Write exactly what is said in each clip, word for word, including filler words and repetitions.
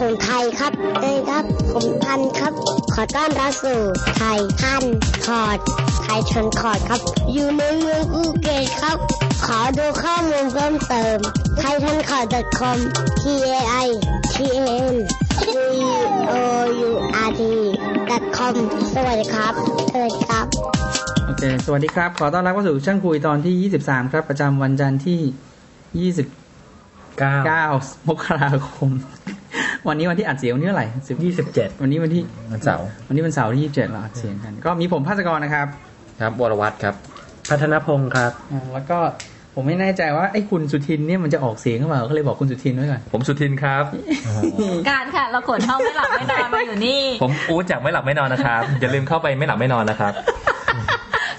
ผมไทยครับเอ้ยครับผมพันครับขอต้อนรับสู่ไทยพันคอร์ดไทยชนคอร์ดครับอยู่ในเมืองภูเก็ตครับขอดูข้อมูลเพิ่มเติมไทยพันคอร์ด .com t a i t a n c o u r d .com สวัสดีครับสวัสดีครับโอเคสวัสดีครับขอต้อนรับเข้าสู่ช่างคุยตอนที่ยี่สิบสามครับประจำวันจันทร์ที่ยี่สิบเก้า มกราคมวันนี้วันที่อัดเสียงวันนี้เท่าไหร่ยี่สิบเจ็ดวันนี้วันที่วันเสาร์วันนี้วันเสาร์ที่ยี่สิบเจ็ดเราอัดเสียงกันก็มีผมภาสกรนะครับครับวรวัฒน์ครับพัฒนพงศ์ครับแล้วก็ผมไม่แน่ใจว่าไอ้คุณสุทินเนี่ยมันจะออกเสียงหรือเปล่าก็เลยบอกคุณสุทินไว้ก่อนผมสุทินครับการค่ะเราขนห้องไม่หลับไม่นอนมาอยู่นี่ผมอู้จากไม่หลับไม่นอนนะครับอย่าลืมเข้าไปไม่หลับไม่นอนนะครับ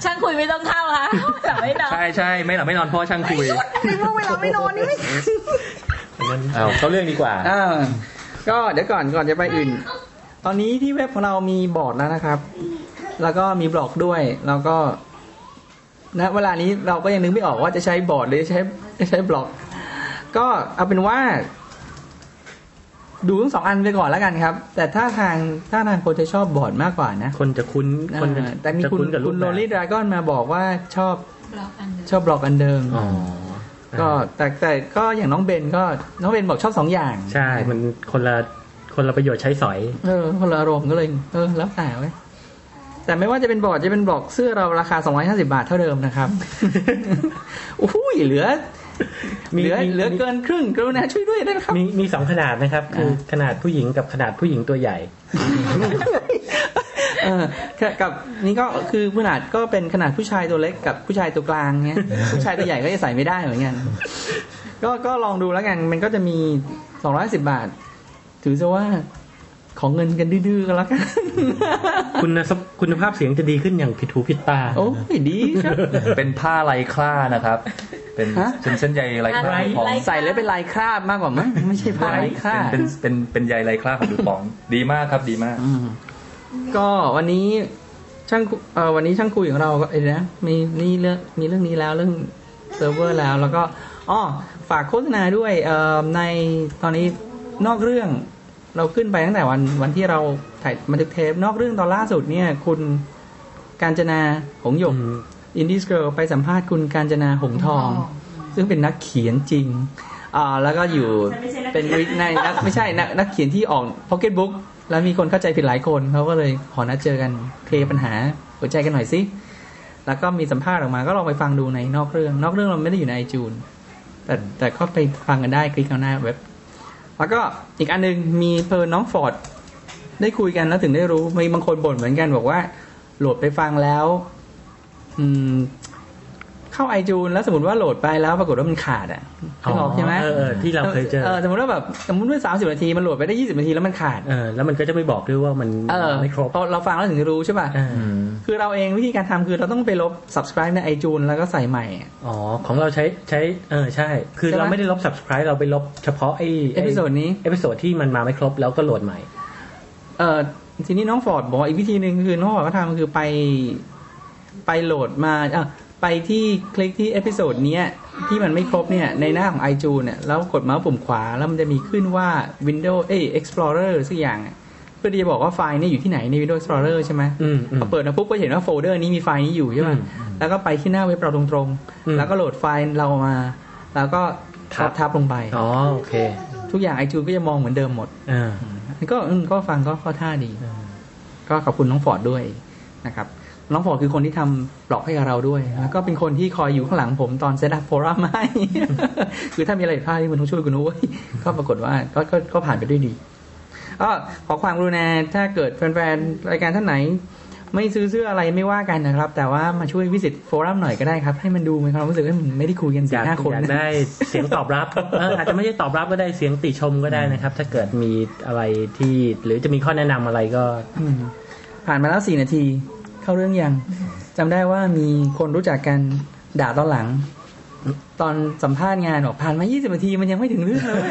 ช่างคุยไม่ต้องเข้าค่ะไม่หลับไม่นอนใช่ๆไม่หลับไม่นอนเพราะช่างคุยไม่รู้ไม่หลับไม่นอนนี่เอาเข้าเรื่องดีกว่าก็เดี๋ยวก่อนก่อนจะไปอื่นตอนนี้ที่เว็บของเรามีบอร์ดแล้วนะครับแล้วก็มีบล็อกด้วยแล้วก็ณเวลานี้เราก็ยังนึกไม่ออกว่าจะใช้บอร์ดหรือใช้ใช้บล็อกก็เอาเป็นว่าดูทั้งสองอันไปก่อนแล้วกันครับแต่ถ้าทางถ้าทางคนจะชอบบอร์ดมากกว่านะคนจะคุ้นคนแต่มีคุณคุณโรลลี่ดราก้อนมาบอกว่าชอบบล็อกอันเดิมก็แต่แต่ก็อย่างน้องเบนก็น้องเบนบอกชอบสองอย่างใช่มันคนละคนละประโยชน์ใช้สอยเออคนละอารมณ์ก็เลยเออรับแต่ไว้แต่ไม่ว่าจะเป็นบอร์ดจะเป็นบล็อกเสื้อเราราคาสองร้อยห้าสิบบาทเท่าเดิมนะครับอุ้ยเหลือเหลือเหลือเกินครึ่งกรุณาช่วยด้วยนะครับมีมีสองขนาดนะครับคือขนาดผู้หญิงกับขนาดผู้หญิงตัวใหญ่เออกับนี่ก็คือขนาดก็เป็นขนาดผู้ชายตัวเล็กกับผู้ชายตัวกลางเงี้ยผู้ชายตัวใหญ่ก็จะใส่ไม่ได้เหมือนกันก็ก็ลองดูแล้วกันมันก็จะมีสองร้อยห้าสิบบาทถือซะว่าของเงินกันดื้อๆกันแล้วกันคุณคุณภาพเสียงจะดีขึ้นอย่างผิดหูผิดตาโอ้ยดีครับเป็นผ้าลายคล้านะครับเป็นเส้นใยลายคล้าของใส่แล้วเป็นลายคล้ามากกว่ามั้ยไม่ใช่ผ้าลายคล้าเป็นเป็นเป็นใยลายคล้าของดูป๋องดีมากครับดีมากก็วันนี้ช่างเอ่อวันนี้ช่างคุยของเราก็ไอ้นะมีนี่เรื่องมีเรื่องนี้แล้วเรื่องเซิร์ฟเวอร์แล้วแล้วก็อ้อฝากโฆษณาด้วยเอ่อในตอนนี้นอกเรื่องเราขึ้นไปตั้งแต่วันวันที่เราถ่ายบันทึกเทปนอกเรื่องตอนล่าสุดเนี่ยคุณกาญจนาหงส์หยกอินดี้เกิร์ลไปสัมภาษณ์คุณกาญจนาหงส์ทองซึ่งเป็นนักเขียนจริงอ่าแล้วก็อยู่เป็นวิทย์ในนักไม่ใช่นักนักเขียนที่ออกพ็อกเก็ตบุ๊กแล้วมีคนเข้าใจผิดหลายคนเขาก็เลยขอนัดเจอกันเคลียร์ปัญหาหัวใจกันหน่อยสิแล้วก็มีสัมภาษณ์ออกมาก็ลองไปฟังดูในนอกเรื่องนอกเรื่องเราไม่ได้อยู่ใน iTunes แต่แต่ก็ไปฟังกันได้คลิกเอาหน้าเว็บแล้วก็อีกอันนึงมีเพอน้องฟอร์ดได้คุยกันแล้วถึงได้รู้มีบางคนบ่นเหมือนกันบอกว่าโหลดไปฟังแล้วเข้า iTunes แล้วสมมุติว่าโหลดไปแล้วปรากฏว่ามันขาดอ่ะคือออกใช่มั้ยเออที่เราเคยเจอเออสมมุติว่าแบบสมมุติว่าสามสิบนาทีมันโหลดไปได้ยี่สิบนาทีแล้วมันขาดเออแล้วมันก็จะไม่บอกด้วยว่ามันไม่ครบเราฟังแล้วถึงจะรู้ใช่ป่ะคือเราเองวิธีการทำคือเราต้องไปลบ Subscribe ใน iTunes แล้วก็ใส่ใหม่อ๋อของเราใช้ใช้เออใช่คือเราไม่ได้ลบ Subscribe เราไปลบเฉพาะไอ้เอพิโซดนี้เอพิโซดที่มันมาไม่ครบแล้วก็โหลดใหม่เออทีนี้น้องฟอร์ดบอกอีกวิธีนึงคือน้องฟอร์ดก็ทำคือไปไปโหลดมาไปที่คลิกที่เอพิโซดเนี้ยที่มันไม่ครบเนี่ยในหน้าของ iTunes เนี่ยแล้วกดเมาส์ปุ่มขวาแล้วมันจะมีขึ้นว่า Windows เอ้ย Explorer สักอย่างเพื่อที่จะบอกว่าไฟล์นี้อยู่ที่ไหนใน Windows Explorer ใช่มั้ยพอเปิดมาปุ๊บก็เห็นว่าโฟลเดอร์นี้มีไฟล์นี้อยู่ใช่มั้ยแล้วก็ไปที่หน้าเว็บเราตรงๆแล้วก็โหลดไฟล์เรามาแล้วก็ทับๆลงไปอ๋อโอเคทุกอย่าง iTunes ก็จะมองเหมือนเดิมหมดเออก็ก็ฟังก็เข้าท่าดีก็ขอบคุณน้องฟอร์ดด้วยนะครับน้องฟอร์ดคือคนที่ทำบล็อกให้กับเราด้วยแล้วก็เป็นคนที่คอยอยู่ข้างหลังผมตอนเซตอัพโฟรัมให้คือถ้ามีอะไรผิดพลาดที่มันต้องช่วยกันด้วยก็ปรากฏว่าก็ก็ผ่านไปด้วยดีก็ขอความกรุณาถ้าเกิดแฟนๆรายการท่านไหนไม่ซื้อเสื้ออะไรไม่ว่ากันนะครับแต่ว่ามาช่วยวิสิตโฟรัมหน่อยก็ได้ครับให้มันดูมันความรู้สึกว่าไม่ได้คุยกันสี่ห้าคนได้เสียงตอบรับอาจจะไม่ใช่ตอบรับก็ได้เสียงติชมก็ได้นะครับถ้าเกิดมีอะไรที่หรือจะมีข้อแนะนำอะไรก็ผ่านมาแล้วสี่นาทีเข้าเรื่องยังจำได้ว่ามีคนรู้จักกันด่าตอนหลังตอนสัมภาษณ์งานบอกผ่านมายี่สิบนาทีมันยังไม่ถึงเรื่องเลย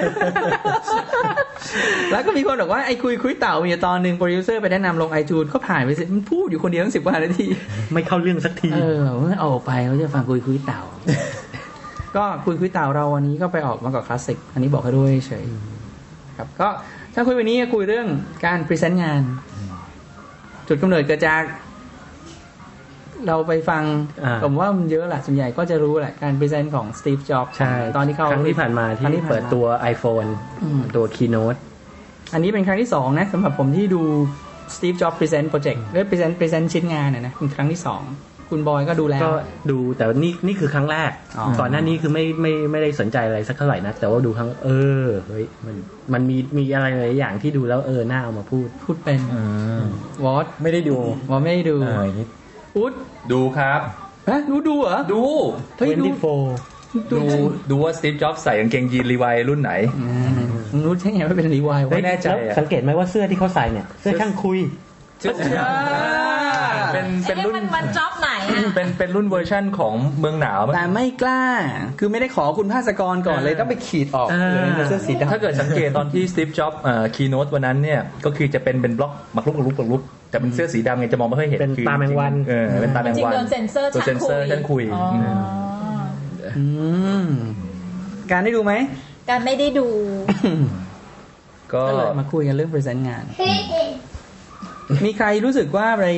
แล้วก็มีคนบอกว่าไอ้คุยคุยเต่ามีตอนนึงโปรดิวเซอร์ไปแนะนำลง iTunes ก็ผ่านไปมันพูดอยู่คนเดียวตั้งสิบกว่านาทีไม่เข้าเรื่องสักทีเออเอาออกไปเขาจะฟังคุยคุยเต่า ก็คุยคุยเต่าเราวันนี้ก็ไปออกมากับคลาสสิกอันนี้บอกให้ด้วยเฉย นะครับก็ถ้าคุยวันนี้คุยเรื่องการพรีเซนต์งานจุดกำเนิดเกิดจากเราไปฟังผมว่ามันเยอะแหละส่วนใหญ่ก็จะรู้แหละการพรีเซนต์ของสตีฟจ็อบส์ตอนที่เขาครั้งที่ผ่านมาที่เปิดตัว iPhone ตัว Keynote อันนี้เป็นครั้งที่สองนะสำหรับผมที่ดูสตีฟจ็อบส์พรีเซนต์โปรเจกต์หรือพรีเซนต์พรีเซนต์ชิ้นงานเนี่ยนะเป็นครั้งที่สองคุณบอยก็ดูแล้วก็ดูแต่นี่นี่คือครั้งแรกก่อนหน้านี้คือไม่ไม่ไม่ได้สนใจอะไรสักเท่าไหร่นะแต่ว่าดูครั้งเออเฮ้ยมันมันมีมีอะไรหลายอย่างที่ดูแล้วเออน่าเอามาพูดพูดเป็นวอทไม่ได้ดูวอทไม่ได้ดูอุ๊ดดูครับฮะดูดูเหรอดูเฮ้ยดูดูดูว่าสตีฟจ็อบส์ใส่กางเกงยีนรีไวรุ่นไหนรู้ใช่ไงว่าเป็นรีไวไม่แน่ใจสังเกตไหมว่าเสื้อที่เขาใส่เนี่ยเสื้อช่างคุยเป็นเป็นรุ่นมันจ๊อบไหนอ่ะเป็นเป็นรุ่นเวอร์ชั่นของเมืองหนาวแต่ไม่กล้าคือไม่ได้ขอคุณภาสกรก่อนเลยต้องไปขีดออกเลยเสื้อสีดำถ้าเกิดสังเกตตอนที่สตีฟจ็อบส์เอ่อคีย์โน้ตวันนั้นเนี่ยก็คือจะเป็นเป็นบล็อกมักลุกลุกลุกแต่เป็นเสื้อสีดำไงจะมองไม่ค่อยเห็นเป็นตาแมงวันเออเป็นตาแมงวันจริงโดนเซ็นเซอร์ชั้นคุยชั้นคุยอืมการได้ดูมั้ยการไม่ได้ดูก็มาคุยกันเรื่องพรีเซนต์งานมีใครรู้สึกว่าอะไร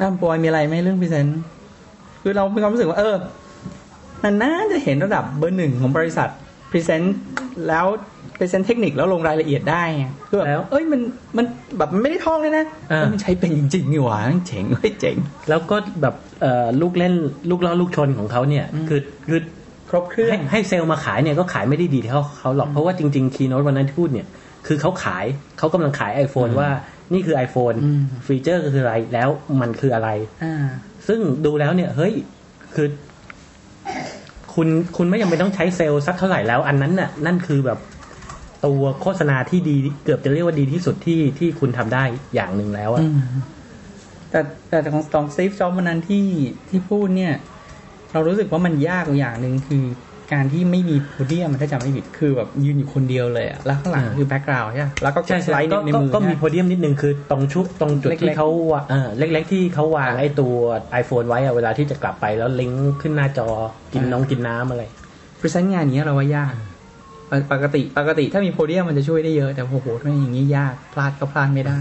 น้ำปอยมีอะไรไหมเรื่องพรีเซนต์คือเรามีความรู้สึกว่าเออนานๆจะเห็นระดับเบอร์หนึ่งของบริษัทพรีเซนต์แล้วพรีเซนต์เทคนิคแล้วลงรายละเอียดได้คือแบบเอ้ยมันมันแบบไม่ได้ท่องเลยนะมันใช้เป็นจริงๆนี่หว่าเจ๋งเฮ้ยเจ๋งแล้วก็แบบลูกเล่นลูกล้อลูกชนของเขาเนี่ยคือคือครบเครื่องให้เซลล์มาขายเนี่ยก็ขายไม่ได้ดีเท่าเขาหรอกเพราะว่าจริงๆคีย์โน้ตวันนั้นที่พูดเนี่ยคือเขาขายเขากำลังขาย iPhone ว่านี่คือ iPhone ฟีเจอร์ก็คืออะไรแล้วมันคืออะไรซึ่งดูแล้วเนี่ยเฮ้ยคือคุณคุณไม่จำเป็นต้องใช้เซลล์สักเท่าไหร่แล้วอันนั้นน่ะนั่นคือแบบตัวโฆษณาที่ดีเกือบจะเรียกว่าดีที่สุดที่ที่คุณทำได้อย่างหนึ่งแล้วอะแต่แต่ของของสตีฟจ็อบส์วันนั้นที่ที่พูดเนี่ยเรารู้สึกว่ามันยากอย่างนึงคือการที่ไม่มีโพเดียมมันถ้าจำไม่ผิดคือแบบยืนอยู่คนเดียวเลยอ่ะแล้วข้างหลังคือแบ็คกราวด์ใช่ป่ะแล้วก็กดสไลด์ในมือก็มีโพเดียมนิดนึงคือตรงชุดตรงจุดที่เขาเออเล็กๆที่เขาวางไอ้ตัว iPhone ไว้อ่ะเวลาที่จะกลับไปแล้วลิงก์ขึ้นหน้าจอกินน้องกินน้ำอะไรพรีเซนต์งานอย่างเงี้ยเราว่ายากปกติปกติถ้ามีโพเดียมมันจะช่วยได้เยอะแต่โอ้โหถ้าอย่างงี้ยากพลาดก็พลาดไม่ได้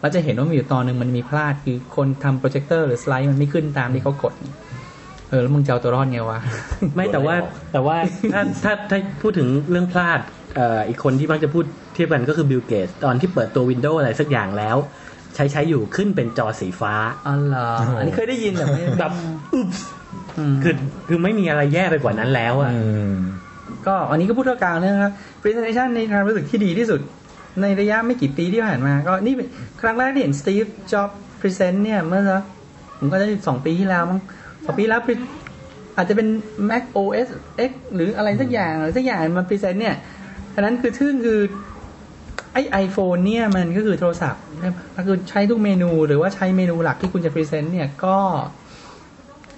เราจะเห็นว่ามีอยู่ตอนนึงมันมีพลาดคือคนทำโปรเจคเตอร์หรือสไลด์มันไม่ขึ้นตามที่เขากดเออแล้วมึงจะเอาตัวรอดไงวะไม่แต่ว่าแต่ว่าถ้าถ้าถ้าพูดถึงเรื่องพลาดเอ่ออีกคนที่มักจะพูดเทียบกันก็คือบิลเกตส์ตอนที่เปิดตัว Windows อะไรสักอย่างแล้วใช้ใช้อยู่ขึ้นเป็นจอสีฟ้าอ๋อเหรออันนี้เคยได้ยินแต่ไม่แบบอึ๊บคือคือไม่มีอะไรแย่ไปกว่านั้นแล้วอ่ะก็อันนี้ก็พูดเท่ากลางแล้วครับ Presentation ในความรู้สึกที่ดีที่สุดในระยะไม่กี่ปีที่ผ่านมาก็นี่ครั้งแรกที่เห็น Steve Jobs Present เนี่ยเมื่อสักผมก็ได้สองปีที่แล้วมั้งสองปีแล้วอาจจะเป็น Mac โอ เอส X หรืออะไรสักอย่างหรือสักอย่างมาพรีเซนต์เนี่ยอันนั้นคือชื่อคือไอ้ iPhone เนี่ยมันก็คือโทรศัพท์ใช่ป่ะก็คือใช้ทุกเมนูหรือว่าใช้เมนูหลักที่คุณจะพรีเซนต์เนี่ยก็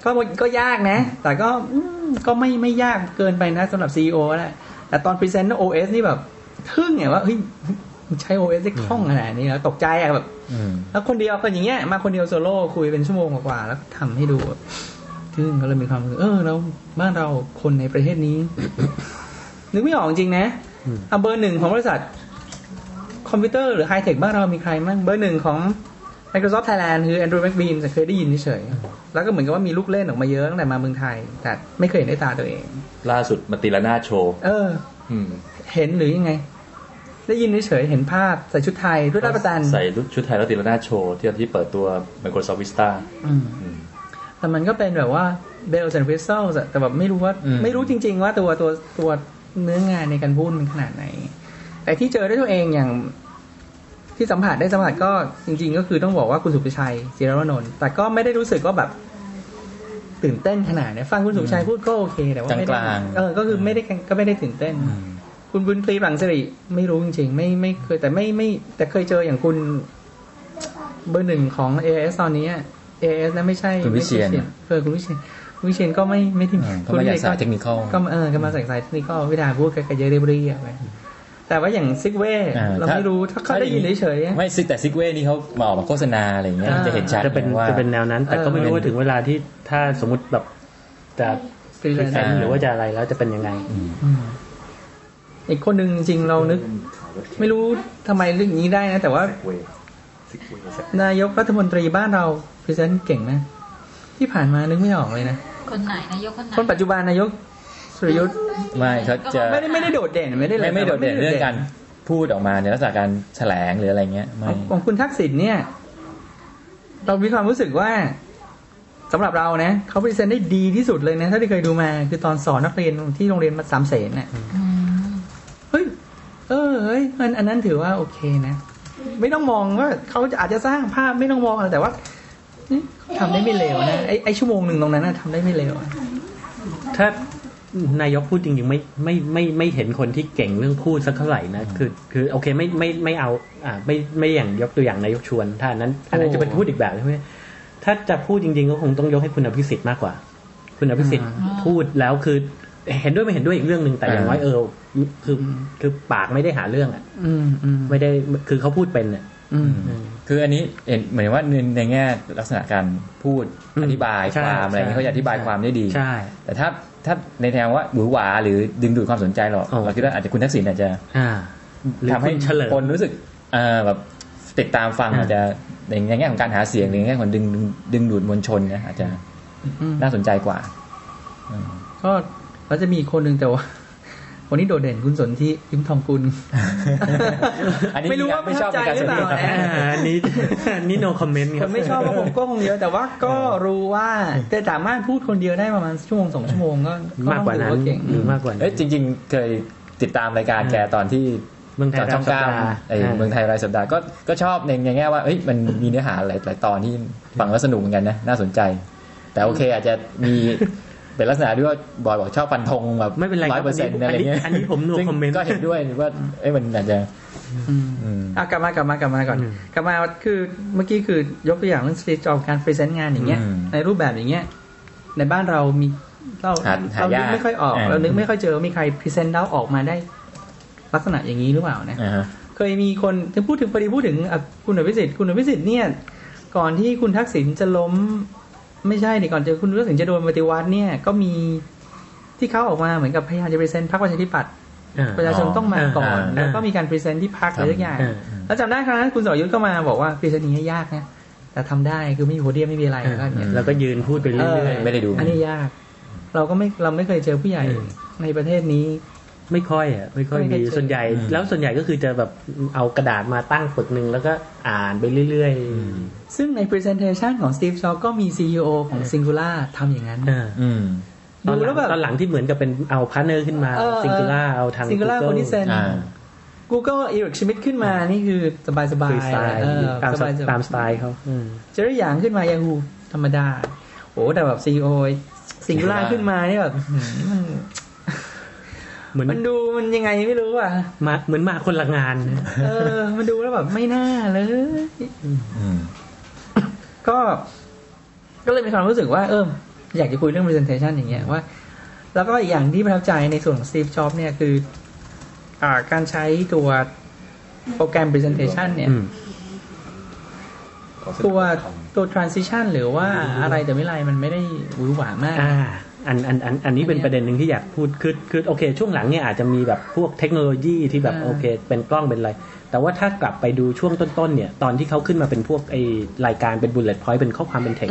ก็ก็ยากนะแต่ก็ก็ไม่ไม่ยากเกินไปนะสำหรับ ซี อี โอ แหละแต่ตอนพรีเซนต์ โอ เอส นี่แบบทึ่งไงว่าเฮ้ยใช้ โอ เอส ได้คล่องขนาดนี้แล้วตกใจอ่ะแบบแล้วคนเดียวคนอย่างเงี้ยมาคนเดียวโซโล่คุยเป็นชั่วโมงกว่าแล้วทำให้ดูซึ่งก็เลยมีความเออแล้วบ้านเราคนในประเทศนี้ นึกไม่ออกจริงนะเอาเบอร์หนึ่งของบริษัทคอมพิวเตอร์หรือไฮเทคบ้านเรามีใครบ้างเบอร์หนึ่งของ Microsoft Thailand คือ Andrew McBean เคยได้ยินเฉยๆแล้วก็เหมือนกับว่ามีลูกเล่นออกมาเยอะตั้งแต่มาเมืองไทยแต่ไม่เคยเห็นด้วยตาตัวเองล่าสุดมาติลนาโชว์เออเห็นหรือยังไงได้ยินเฉยๆเห็นภาพใส่ชุดไทยรุ่นราชประจันใส่ชุดไทยแล้วติลนาโชว์ที่ที่เปิดตัว Microsoft Vistaแต่มันก็เป็นแบบว่า bells and whistles แต่แบบไม่รู้ว่าไม่รู้จริงๆว่าตัวตัวตัวเนื้องานในการพูดมันขนาดไหนแต่ที่เจอได้ตัวเองอย่างที่สัมผัสได้สัมผัสก็จริงๆก็คือต้องบอกว่าคุณสุภชัยจิรวนนท์แต่ก็ไม่ได้รู้สึกว่าแบบตื่นเต้นขนาดนี้ฟังคุณสุภชัยพูดก็โอเคแต่ว่าไม่ได้เออก็คือไม่ได้ก็ไม่ได้ตื่นเต้นคุณบุญปรีหลังสิริไม่รู้จริงๆไม่ไม่เคยแต่ไม่ไม่แต่เคยเจออย่างคุณเบอร์หนึ่งของ เอ เอส ตอนนี้เอเอสนะไม่ใช่คุณวิเชียนเออคุณวิเชียนคุณวิเชียนก็ไม่ไม่ที่คุณวิเชียนก็เทคนิคอลก็เออก็มาสายสายเทคนิคอลวิดาพูดกันเยอะเรื่อยๆไปแต่ว่าอย่างซิกเว่เราไม่รู้ถ้าเขาได้ยินเฉยๆไม่ซิกแต่ซิกเว่นี่เขามาออกมาโฆษณาอะไรอย่างเงี้ยจะเห็นชัดจะเป็นจะเป็นแนวนั้นแต่ก็ไม่รู้ว่าถึงเวลาที่ถ้าสมมติแบบจะพรีเซนต์หรือว่าจะอะไรแล้วจะเป็นยังไงอีกคนนึงจริงเรานึก ไม่รู้ทำไมเรื่องนี้ได้นะแต่ว่านายกรัฐมนตรีบ้านเราพรีเซนต์เก่งนะที่ผ่านมานึกไม่ออกเลยนะคนไหนนายกคนไหนคนปัจจุบันนายกสุรยุทธ์ไม่เขาจะไม่ได้ไม่ได้โดดเด่นไม่ได้ไม่โดดเด่นเรื่องการพูดออกมาในลักษณะการแถลงหรืออะไรเงี้ยของคุณทักษิณเนี่ยเรามีความรู้สึกว่าสำหรับเรานะเขาพรีเซนต์ได้ดีที่สุดเลยนะถ้าที่เคยดูมาคือตอนสอนนักเรียนที่โรงเรียนมัธยมสามเสนเนี่ยเฮ้ยเออเฮ้ยอันนั้นถือว่าโอเคนะไม่ต้องมองว่าเขาอาจจะสร้างภาพไม่ต้องมองอะไรแต่ว่าทำได้ไม่เร็วนะไอ้ไอชั่วโมงหนึ่งตรงนั้นนะทำได้ไม่เร็วถ้านายกพูดจริงๆไม่ไม่ไม่ไม่เห็นคนที่เก่งเรื่องพูดสักเท่าไหร่นะคือคือโอเคไม่ไม่ไม่เอาอ่าไม่ไม่อย่างยกตัวอย่างนายกชวนถ้านั้นอันนั้นจะเป็นพูดอีกแบบใช่ไหมถ้าจะพูดจริงๆก็คงต้องยกให้คุณอภิสิทธิ์มากกว่าคุณอภิสิทธิ์พูดแล้วคือเห็นด้วยไม่เห็นด้วยอีกเรื่องนึงแต่อย่างน้อยเออคือคือปากไม่ได้หาเรื่องอ่ะไม่ได้คือเขาพูดเป็นอ่ะคืออันนี้เห็นเหมือนว่าในแง่ลักษณะการพูดอธิบายความอะไรเงี้ยเขาอธิบายความได้ดีแต่ถ้าถ้าในแนวว่าหวือหวาหรือดึงดูดความสนใจหรอกเราคิดว่าอาจจะคุณทักษิณอาจจะทำให้คนรู้สึกแบบติดตามฟังอาจจะในแง่ของการหาเสียงหรือในแง่ของดึงดึงดูดมวลชนนะอาจจะน่าสนใจกว่าก็แล้วจะมีคนนึงแต่ว่าคนนี้โดดเด่นคุณสนธิยิ้มทองกุลอันนี้ไม่รู้ว่าไม่ชอบการสนทนาอันนี้อันนี้ no comment ครับคนไม่ชอบก็ผมก็คงเยอะแต่ว่าก็รู้ว่าแต่สามารถพูดคนเดียวได้ประมาณชั่วโมงสองชั่วโมงก็มากกว่านั้นหรือมากกว่านั้นเอ้ยจริงๆเคยติดตามรายการแกตอนที่เมืองไทยรายสัปดาห์ไอ้เมืองไทยรายสัปดาห์ก็ก็ชอบในแง่ว่าเอ้ยมันมีเนื้อหาหลายๆตอนที่ฟังแล้วสนุกเหมือนกันนะน่าสนใจแต่โอเคอาจจะมีเป็นลักษณะด้วยว่าบอยบอกชอบฟันธงแบบไม่เป็นไร ร้อยเปอร์เซ็นต์ อะไรเงี้ยอันนี้ผมหนูคอมเมนต์ก็เห็นด้วยว่าเอ้ยมันอาจจะอ่ะกลับมากลับมากลับมาก่อนกลับมาคือเมื่อกี้คือยกตัวอย่างเรื่องสเตจของการพรีเซนต์งานอย่างเงี้ยในรูปแบบอย่างเงี้ยในบ้านเรามีเราเรานึกไม่ค่อยออกเรานึกไม่ค่อยเจอมีใครพรีเซนต์แล้วออกมาได้ลักษณะอย่างนี้หรือเปล่านะเคยมีคนจะพูดถึงพอดีพูดถึงคุณอภิสิทธิ์คุณอภิสิทธิ์เนี่ยก่อนที่คุณทักษิณจะล้มไม่ใช่ดิก่อนเจอคุณรู้สึกจะโดนปฏิวัติเนี่ยก็มีที่เขาออกมาเหมือนกับพยายามจะพรีเซนต์พรรคประชาธิปัตย์ประชาชนต้องมาก่อนแล้วก็มีการพรีเซนต์ที่พรรคอะไรทุกอย่างแล้วจำได้ครั้งนั้นคุณสรยุทธก็มาบอกว่าพรีเซนต์นี้ยากนะแต่ทำได้คือไม่มีโพเดียมไม่มีอะไรแล้วก็เนี่ยเราก็ยืนพูดไปเรื่อยๆไม่ได้ดูอันนี้ยากเราก็ไม่เราไม่เคยเจอผู้ใหญ่ในประเทศนี้ไม่ค่อยอ่ะไม่ค่อยมีส่วนใหญ่แล้วส่วนใหญ่ก็คือจะแบบเอากระดาษมาตั้งปึกนึงแล้วก็อ่านไปเรื่อยๆซึ่งใน presentation ของ Steve Jobs ก็มี ซี อี โอ ของ Singular ทำอย่างนั้นดูแล้วแบบตอนหลังที่เหมือนกับเป็นเอา partner ขึ้นมา Singular เอาทาง Google คนที่เซ็น Google Eric Schmidt ขึ้นมานี่คือสบายๆเออตามตามสไตล์เขาเจออย่างขึ้นมา Yahoo ธรรมดาโอ้แต่แบบ ซี อี โอ Singular ขึ้นมานี่แบบมันดูมันยังไงไม่รู้อ่ะมาเหมือนมาคนละงานเออมันดูแล้วแบบไม่น่าเลยก็ก็เลยมีความรู้สึกว่าเอออยากจะคุยเรื่อง presentation อย่างเงี้ยว่าแล้วก็อีกอย่างที่ประทับใจในส่วนของ Steve Jobs เนี่ยคืออ่าการใช้ตัวโปรแกรม presentation เนี่ยตัวตัว transition หรือว่าอะไรแต่ไม่ไรมันไม่ได้หวือหวามากอันอันอันอันนี้เป็นประเด็นหนึ่งที่อยากพูดคือคือโอเคช่วงหลังเนี่ยอาจจะมีแบบพวกเทคโนโลยีที่แบบโอเคเป็นกล้องเป็นอะไรแต่ว่าถ้ากลับไปดูช่วงต้นๆเนี่ยตอนที่เขาขึ้นมาเป็นพวกไอรายการเป็นบูลเลต์พอยต์เป็นข้อความเป็นเทค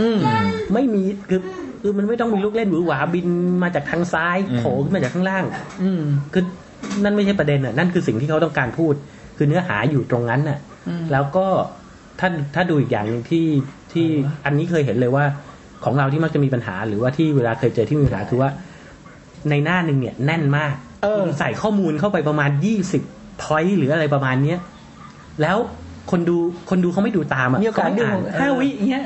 ไม่มีคือคือมันไม่ต้องมีลูกเล่นหวือหวาบินมาจากทางซ้ายโผล่ขึ้นมาจากข้างล่างคือนั่นไม่ใช่ประเด็นอ่ะนั่นคือสิ่งที่เขาต้องการพูดคือเนื้อหาอยู่ตรงนั้นน่ะแล้วก็ถ้าถ้าดูอีกอย่างนึงที่ที่อันนี้เคยเห็นเลยว่าของเราที่มักจะมีปัญหาหรือว่าที่เวลาเคยเจอที่มีปัญหาคือว่าในหน้านึงเนี่ยแน่นมากคุณใส่ข้อมูลเข้าไปประมาณยี่สิบ point หรืออะไรประมาณนี้แล้วคนดูคนดูเขาไม่ดูตามอ่ะเขาไม่อ่านห้าวิเงี้ย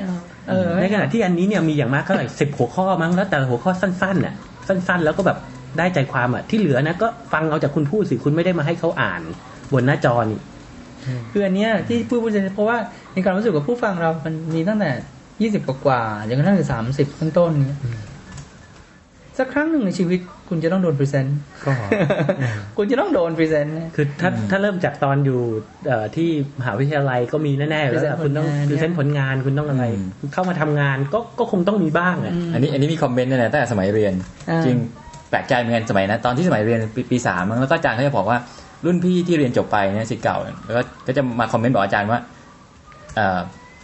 ในขณะที่อันนี้เนี่ยมีอย่างมากเท่าไหร่สิบหัวข้อมั้งแล้วแต่หัวข้อสั้นๆน่ะสั้นๆแล้วก็แบบได้ใจความอ่ะที่เหลือนะก็ฟังเอาจากคุณพูดสิคุณไม่ได้มาให้เขาอ่านบนหน้าจอนี่คืออันเนี้ยที่พูดพูดเพราะว่าในความรู้สึกกับผู้ฟังเรามันมีตั้งแต่ยี่สิบกว่าๆอย่างนั้นถึงสามสิบต้นต้นเนี่ยสักครั้งหนึ่งในชีวิตคุณจะต้องโดนพรีเซนต์ก็คุณจะต้องโดนพรีเซนต์คือถ้าถ้าเริ่มจากตอนอยู่ที่มหาวิทยาลัยก็มีแน่ๆแล้วคุณต้องพรีเซนต์ผลงานคุณต้องอะไรเข้ามาทำงานก็ก็คงต้องมีบ้างอ่ะอันนี้อันนี้มีคอมเมนต์นะตั้งแต่สมัยเรียนจริงแปลกใจเหมือนกันสมัยนั้นตอนที่สมัยเรียนปีสามแล้วก็อาจารย์เขาจะบอกว่า รุ่นพี่ที่เรียนจบไปเนี่ยศิษย์เก่าก็ก็จะมาคอมเมนต์บอกอาจารย์ว่า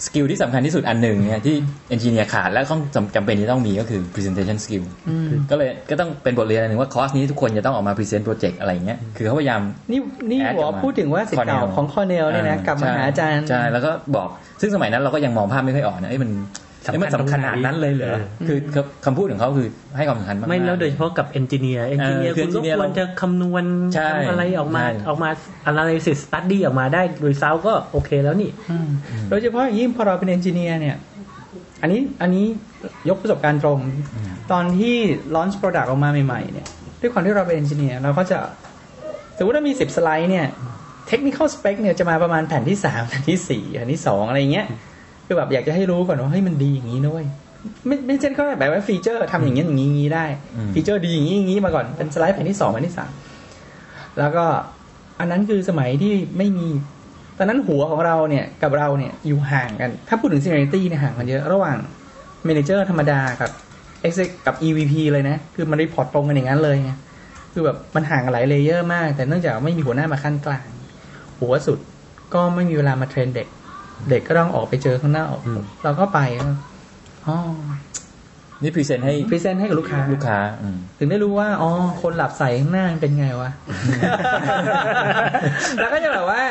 สกิลที่สำคัญที่สุดอันหนึ่งเนี่ยที่เอนจิเนียร์ขาดและต้องจำเป็นที่ต้องมีก็คือ presentation skill ก็เลยก็ต้องเป็นบทเรียนอันหนึ่งว่าคอร์สนี้ทุกคนจะต้องออกมา present project อะไรเงี้ยคือเขาพยายามนี่นี่หมอพูดถึงว่าศิษย์เก่าของคอร์เนลเนี่ยนะกลับมาหาอาจารย์ใช่แล้วก็บอกซึ่งสมัยนั้นเราก็ยังมองภาพไม่ค่อยออกนะไอ้มันนี่มันสำคัญขนาดนั้นเลยเหรอคือคำพูดของเขาคือให้ความสำคัญมากไม่แล้วโดยเฉพาะกับเอนจิเนียร์เอนจิเนียร์คุณควรจะคำนวณอะไรออกมาออกมา analysis study ออกมาได้โดยเซาก็โอเคแล้วนี่โดยเฉพาะยิ่งพอเราเป็นเอนจิเนียร์เนี่ยอันนี้อันนี้ยกประสบการณ์ตรงตอนที่ launch product ออกมาใหม่ๆเนี่ยด้วยความที่เราเป็นเอนจิเนียร์เราก็จะสมมติว่ามีสิบสไลด์เนี่ย technical spec เนี่ยจะมาประมาณแผ่นที่สามแผ่นที่สี่แผ่นที่สองอะไรอย่างเงี้ยคือแบบอยากจะให้รู้ก่อนว่าเฮ้ยมันดีอย่างนี้นะเว้ยไม่ไม่ใช่ก็แบบว่าฟีเจอร์ทำอย่างนี้อย่างนี้ได้ฟีเจอร์ดีอย่างนี้อย่างนี้มาก่อนเป็นสไลด์แผ่นที่สองแผ่นที่สามแล้วก็อันนั้นคือสมัยที่ไม่มีตอนนั้นหัวของเราเนี่ยกับเราเนี่ยอยู่ห่างกันถ้าพูดถึง seniority เนี่ยห่างกันเยอะระหว่าง manager ธรรมดากับ exec กับ อี วี พี เลยนะคือมันรีพอร์ตตรงกันอย่างนั้นเลยไงคือแบบมันห่างกันหลายเลเยอร์มากแต่เนื่องจากไม่มีหัวหน้ามาขั้นกลางหัวสุดก็ไม่มีเวลามาเทรนเด็กเด็กก็ต้องออกไปเจอข้างหน้าเราก็ไปอ๋อนี่พรีเซนต์ให้พรีเซนต์ให้กับลูกค้าลูกค้าถึงได้รู้ว่าอ๋อคนหลับใส่ข้างหน้าเป็นไงวะ แล้วก็จะแบบว่า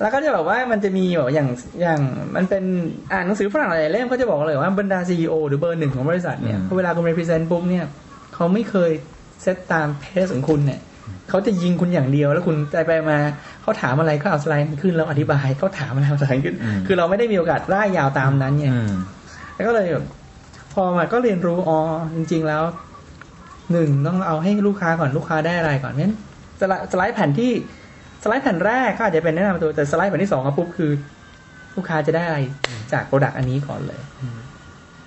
แล้วก็จะแบบว่ามันจะมีแบบอย่างอย่างมันเป็นอ่านหนังสือฝรั่งหลายเล่มก็จะบอกเลยว่าบรรดา ซี อี โอ หรือเบอร์หนึ่งของบริษัทเนี่ยเวลาคุณไปพรีเซนต์ปุ๊บเนี่ยเขาไม่เคยเซตตามเพสของคุณเนี่ยเขาจะยิงคุณอย่างเดียวแล้วคุณใจไปมาเขาถามอะไรก็เอาสไลด์ขึ้นแล้วอธิบายเขาถามอะไรเอาสไลด์ขึ้นคือเราไม่ได้มีโอกาสร่ายยาวตามนั้นไงแล้วก็เลยพอมาก็เรียนรู้อ๋อจริงๆแล้วหนึ่งต้องเอาให้ลูกค้าก่อนลูกค้าได้อะไรก่อนงั้นสไลด์แผ่นที่สไลด์แผ่นแรกก็อาจจะเป็นแนะนำตัวแต่สไลด์แผ่นที่สองก็ปุ๊บคือลูกค้าจะได้อะไรจากโปรดักต์อันนี้ก่อนเลย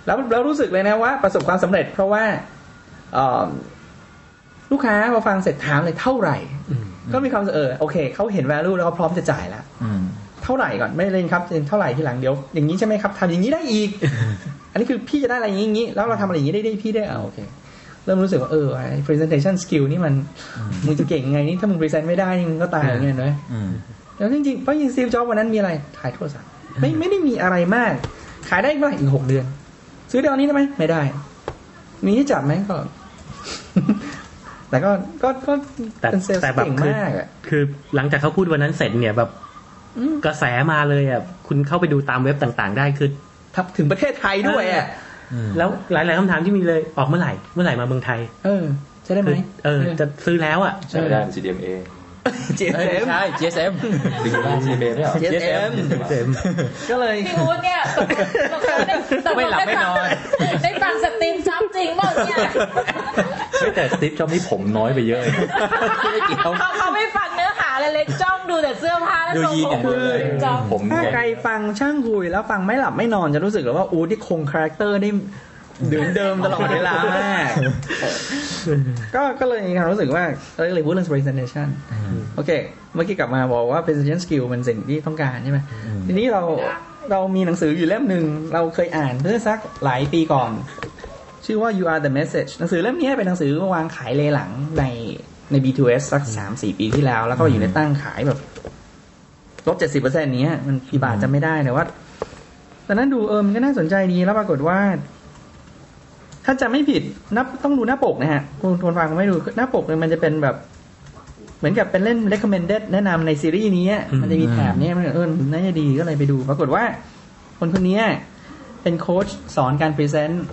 แล้วเรารู้สึกเลยนะว่าประสบความสำเร็จเพราะว่าลูกค้าพอฟังเสร็จถามเลยเท่าไหร่ก็มีความเออโอเคเขาเห็น value แล้วก็พร้อมจะจ่ายแล้วเท่าไหร่ก่อนไม่เล่นครับเท่าไหร่ทีหลังเดี๋ยวอย่างนี้ใช่ไหมครับทำอย่างนี้ได้อีก อันนี้คือพี่จะได้อะไรอย่างนี้แล้วเราทำอะไรอย่างนี้ได้ได้พี่ได้เอาโอเคเริ่มรู้สึกว่าเออ presentation skill นี่มันมึงจะเก่งไงนี่ถ้ามึง present ไม่ได้นี่มึงก็ตายอย่างเงี้ยนะแล้วจริงๆเพราะยิงซีฟจ็อบวันนั้นมีอะไรขายโทรศัพท์ไม่ไม่ได้มีอะไรมากขายได้อีกเมื่อไหร่อีกหกเดือนซื้อเดือนนี้ได้ไหมไม่ได้มีที่จับไหมก็แต่ก็ก็ก็แต่แต่แบบคือคือหลังจากเขาพูดวันนั้นเสร็จเนี่ยแบบกระแสมาเลยอ่ะคุณเข้าไปดูตามเว็บต่างๆได้คือทับถึงประเทศไทยด้วยอ่ะแล้วหลายๆคำถามที่มีเลยออกเมื่อไหร่เมื่อไหร่มาเมืองไทยเออใช่ได้ไหมเออจะซื้อแล้วอ่ะใช่ได้ ซี ดี เอ็ม เอ จี เอส เอ็ม ใช่ จี เอส เอ็ม ถึงบ้าน จี เอส เอ็ม เนี่ย จี เอส เอ็ม ก็เลยพี่อู๊ดเนี่ยไม่หลับไม่นอนได้ฟังสตรีมซ้ำจริงป่ะเนี่ยไม่แต่สตรีมจอมนี่ผมน้อยไปเยอะเขาเขาไม่ฟังเนื้อหาอะไรเลยจ้องดูแต่เสื้อผ้าแล้วส่งผมเลยถ้าใครฟังช่างคุยแล้วฟังไม่หลับไม่นอนจะรู้สึกว่าอู๊ดที่คงคาแรคเตอร์ได้เดิมเดิมตลอดเวลามากก็ก็เลยมีความรู้สึกว่าเราเลยพูดเรื่อง presentation โอเคเมื่อกี้กลับมาบอกว่า presentation skill มันสิ่งที่ต้องการใช่ไหมทีนี้เราเรามีหนังสืออยู่เล่มหนึ่งเราเคยอ่านเมื่อสักหลายปีก่อนชื่อว่า you are the message หนังสือเล่มนี้เป็นหนังสือวางขายเลหลังในใน บี ทู เอส สัก สามถึงสี่ ปีที่แล้วแล้วก็อยู่ในตั้งขายแบบลบ เจ็ดสิบเปอร์เซ็นต์ นี้มันกี่บาทจะไม่ได้แต่ว่าตอนนั้นดูเออมันก็น่าสนใจดีแล้วปรากฏว่าถ้าจะไม่ผิดนับต้องดูหน้าปกนะฮะคุณทวนฟังไม่ดูหน้าปกมันจะเป็นแบบเหมือนกับเป็นเล่น recommended แนะนำในซีรีส์นี้มันจะมีแถบนี้มันเออน่าจะดีก็เลยไปดูปรากฏว่าคนคนนี้เป็นโค้ชสอนการพรีเซนต์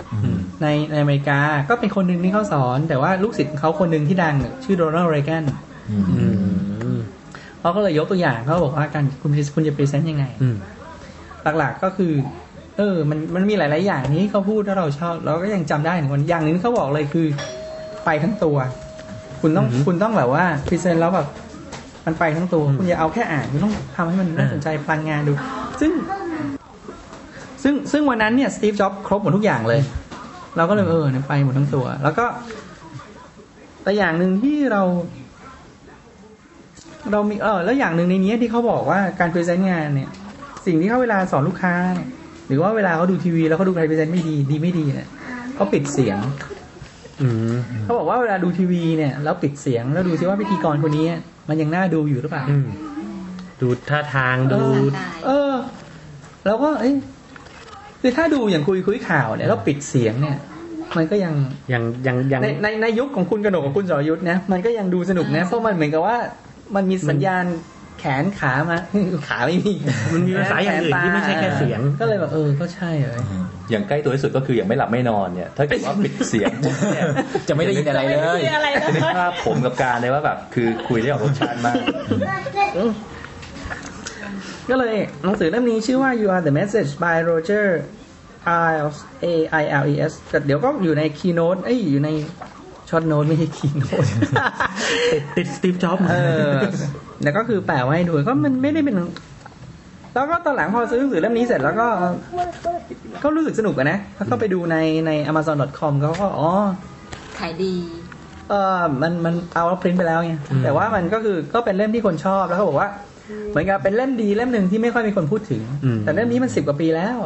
ในในอเมริกาก็เป็นคนหนึ่งที่เขาสอนแต่ว่าลูกศิษย์เขาคนหนึ่งที่ดังชื่อโรนัลด์ เรแกนเขาก็เลยยกตัวอย่างเขาบอกว่าการคุณคุณจะพรีเซนต์ยังไงหลักๆก็คือเออมันมันมีหลายๆอย่างนี้เขาพูดถ้าเราชอบเราก็ยังจำได้อย่างอย่างนึงเขาบอกเลยคือไปทั้งตัวคุณต้องคุณต้องแบบว่าพรีเซนต์แล้วแบบมันไปทั้งตัวคุณอย่าเอาแค่อ่านคุณต้องทำให้มันน่าสนใจพลังงานดูซึ่งซึ่งซึ่งวันนั้นเนี่ยสตีฟจ็อบส์ครบหมดทุกอย่างเลยเราก็เลยเออไปหมดทั้งตัวแล้วก็แต่อย่างนึงที่เราเรามีเออแล้วอย่างนึงในนี้ที่เขาบอกว่าการพรีเซนต์งานเนี่ยสิ่งที่เขาเวลาสอนลูกค้าหรือว่าเวลาเขาดูทีวีแล้วเขาดูใครพรีเซนต์ไม่ดีดีไม่ดีเนี่ยเขาปิดเสียงเขาบอกว่าเวลาดูทีวีเนี่ยแล้วปิดเสียงแล้วดูซิว่าพิธีกรคนนี้ มันยังน่าดูอยู่หรือเปล่าดูท่าทางดูเออแล้วก็เอ้ยคือถ้าดูอย่างคุยคุยข่าวเนี่ยแล้วปิดเสียงเนี่ยมันก็ยังยังยังยังในในยุคของคุณกนกของคุณสรยุทธนะมันก็ยังดูสนุกนะเพราะมันเหมือนกับว่ามันมีสัญญาณแขนขามาขาไม่มีมันมีสายอย่างอื่นที่ไม่ใช่แค่เสียงก็เลยแบบเออก็ใช่ อ, อย่างใกล้ตัวที่สุดก็คืออย่างไม่หลับไม่นอนเนี่ยถ้าเกิดว่าปิดเสียงเนี่ยจะไม่ได้ยินอะไรเลยจะนึกภาพผมกับการเลยว่าแบบคือคุยได้ออกรสชาติมากก็เลยหนังสือเล่มนี้ชื่อว่า You Are the Message by Roger Ailes A I L E S เดี๋ยวก็อยู่ใน keynote เอ้ยอยู่ในช็อตโน้ตไม่ใช่ keynote ติด Steve Jobs เออแล้วก็คือแปะไว้ให้ดูก็มันไม่ได้เป็นแล้วก็ตอนหลังพอซื้อหนังสือเล่มนี้เสร็จแล้วก็ก็รู้สึกสนุกอ่ะนะก็ไปดูในใน amazon ดอท คอม เค้าก็อ๋อขายดีเออมันมันเอาแล้วพริ้นท์ไปแล้วไงแต่ว่ามันก็คือก็เป็นเล่มที่คนชอบแล้วเค้าบอกว่าเหมือนกับเป็นเล่มดีเล่มหนึ่งที่ไม่ค่อยมีคนพูดถึงแต่เล่มนี้มันสิบกว่าปีแล้ว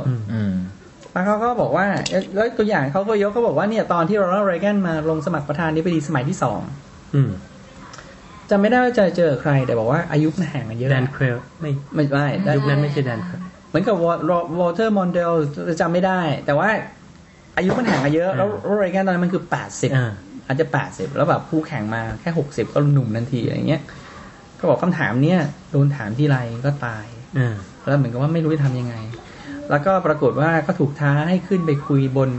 แล้วเขาก็บอกว่าแล้วตัวอย่างเขาก็ยกเขาบอกว่าเนี่ยตอนที่โรนัลด์ เรแกนมาลงสมัครประธานาธิบดีสมัยที่สองจำไม่ได้ว่าจะเจอใครแต่บอกว่าอายุห่างกันเยอะแดนเคลไม่ไม่ใช่ยุคนั้นไม่ใช่แดนเคลเหมือนกับวอลเตอร์มอนเดลจำไม่ได้แต่ว่าอายุมันห่างกันเยอะแล้วเรแกนตอนนั้นมันคือแปดสิบอาจจะแปดสิบแล้วแบบผู้แข่งมาแค่หกสิบก็หนุ่มทันทีอะไรเงี้ยก็บอกคำถามเนี้ยโดนถามที่ไรก็ตายแล้วเหมือนกับว่าไม่รู้จะทำยังไงแล้วก็ปรากฏว่าก็ถูกท้าให้ขึ้นไปคุยบน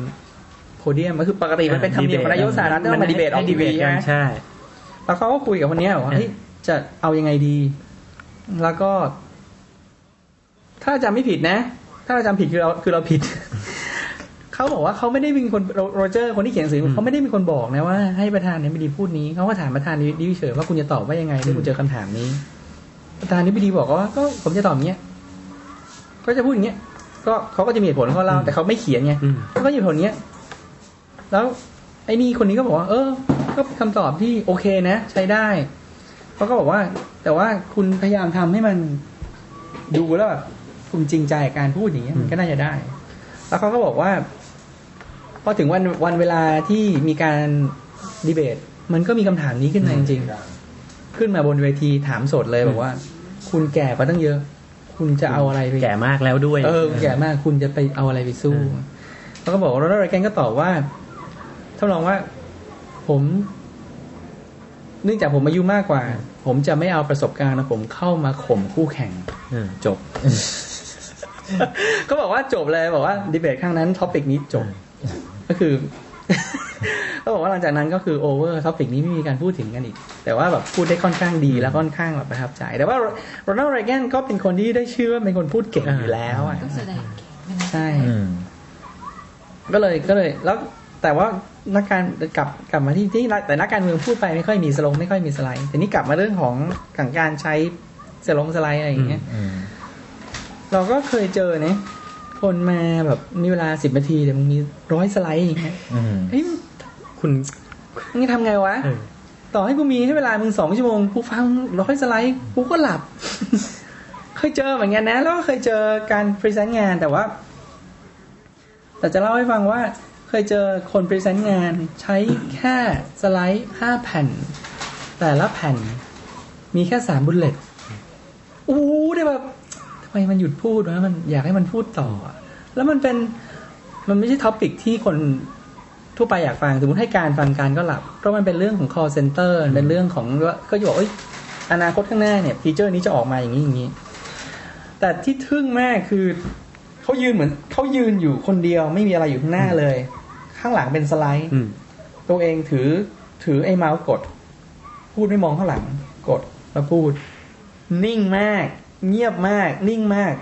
โพเดียมก็คือปกติมันเป็นธรรมเนียมนายกสหรัฐต้องมาดีเบตออกทีวีใช่แล้วเขาก็คุยกับคนนี้ว่าเฮ้ยจะเอายังไงดีแล้วก็ถ้าจำไม่ผิดนะถ้าจำผิดคือเราคือเราผิด เขาบอกว่าเขาไม่ได้เป็นคนโรเจอร์คนที่เขียนหนังสือเขาไม่ได้เป็นคนบอกนะว่าให้ประธานเนี่ยไม่ดีพูดนี้เขาก็ถามประธานดีเฉยว่าคุณจะตอบว่ายังไงถ้าคุณเจอคำถามนี้ประธานนี่ไม่ดีบอกว่าก็ผมจะตอบอย่างเงี้ยก็จะพูดอย่างเงี้ยก็เขาก็จะมีเหตุผลเขาเล่าแต่เขาไม่เขียนไงก็อยู่เหตุผลเนี้ยแล้วไอ้นี่คนนี้ก็บอกว่าเออก็คำตอบที่โอเคนะใช้ได้เขาก็บอกว่าแต่ว่าคุณพยายามทำให้มันดูแล้วแบบคุณจริงใจกับการพูดอย่างเงี้ยมันก็น่าจะได้แล้วเขาก็บอกว่าพอถึงวันวันเวลาที่มีการดีเบตมันก็มีคำถามนี้ขึ้นมาจริงๆขึ้นมาบนเวทีถามสดเลยบอกว่าคุณแก่กว่าตั้งเยอะคุณจะเอาอะไรไปแก่มากแล้วด้วยเออแก่มากคุณจะไปเอาอะไรไปสู้แล้วก็บอกว่าแล้วไรแกนก็ตอบว่าทดลองว่าผมเนื่องจากผมอายุมากกว่าผมจะไม่เอาประสบการณ์นะผมเข้ามาข่มคู่แข่งจบ ก็บอกว่าจบเลยบอกว่าดีเบตครั้งนั้นท็อปิกนี้จบก็คือก็บอกว่าหลังจากนั้นก็คือโอเวอร์ท็อปิกนี้ไม่มีการพูดถึงกันอีกแต่ว่าแบบพูดได้ค่อนข้างดีและค่อนข้างแบบประทับใจแต่ว่าโรนัลด์ เรแกนก็เป็นคนที่ได้ชื่อว่าเป็นคนพูดเก่งอยู่แล้วอ่ะก็แสดงเก่งใช่ก็เลยก็เลยแล้วแต่ว่านักการกลับกลับมาที่ที่แต่นักการเมืองพูดไปไม่ค่อยมีสโลงไม่ค่อยมีสไลด์แต่นี่กลับมาเรื่องของการใช้สโลงสไลด์อะไรอย่างเงี้ยเราก็เคยเจอเนี่ยคนมาแบบมีเวลาสิบนาทีแต่มึงมีหนึ่งร้อยสไลด์อย่างเงี้ยเฮ้ยคุณมึงทำไงวะต่อให้กูมีให้เวลามึงสองชั่วโมงกูฟังหนึ่งร้อยสไลด์กูก็หลับ เคยเจอเหมือนกันนะแล้วก็เคยเจอการพรีเซนต์งานแต่ว่าแต่จะเล่าให้ฟังว่าเคยเจอคนพรีเซนต์งานใช้แค่สไลด์ห้าแผ่นแต่ละแผ่นมีแค่สามบุลเลตอู้ได้แบบทำไมมันหยุดพูดวะมันอยากให้มันพูดต่อแล้วมันเป็นมันไม่ใช่ท็อปิกที่คนทั่วไปอยากฟังสมมติให้การฟังการก็หลับเพราะมันเป็นเรื่องของ call center เป็นเรื่องของก็จะบอกอนาคตข้างหน้าเนี่ยฟีเจอร์นี้จะออกมาอย่างนี้อย่างนี้แต่ที่ทึ่งมากคือเขายืนเหมือนเขายืนอยู่คนเดียวไม่มีอะไรอยู่ข้างหน้าเลยข้างหลังเป็นสไลด์ตัวเองถือถือไอ้เมาส์กดพูดไม่มองข้างหลังกดแล้วพูดนิ่งมากเงียบมากนิ่งมาก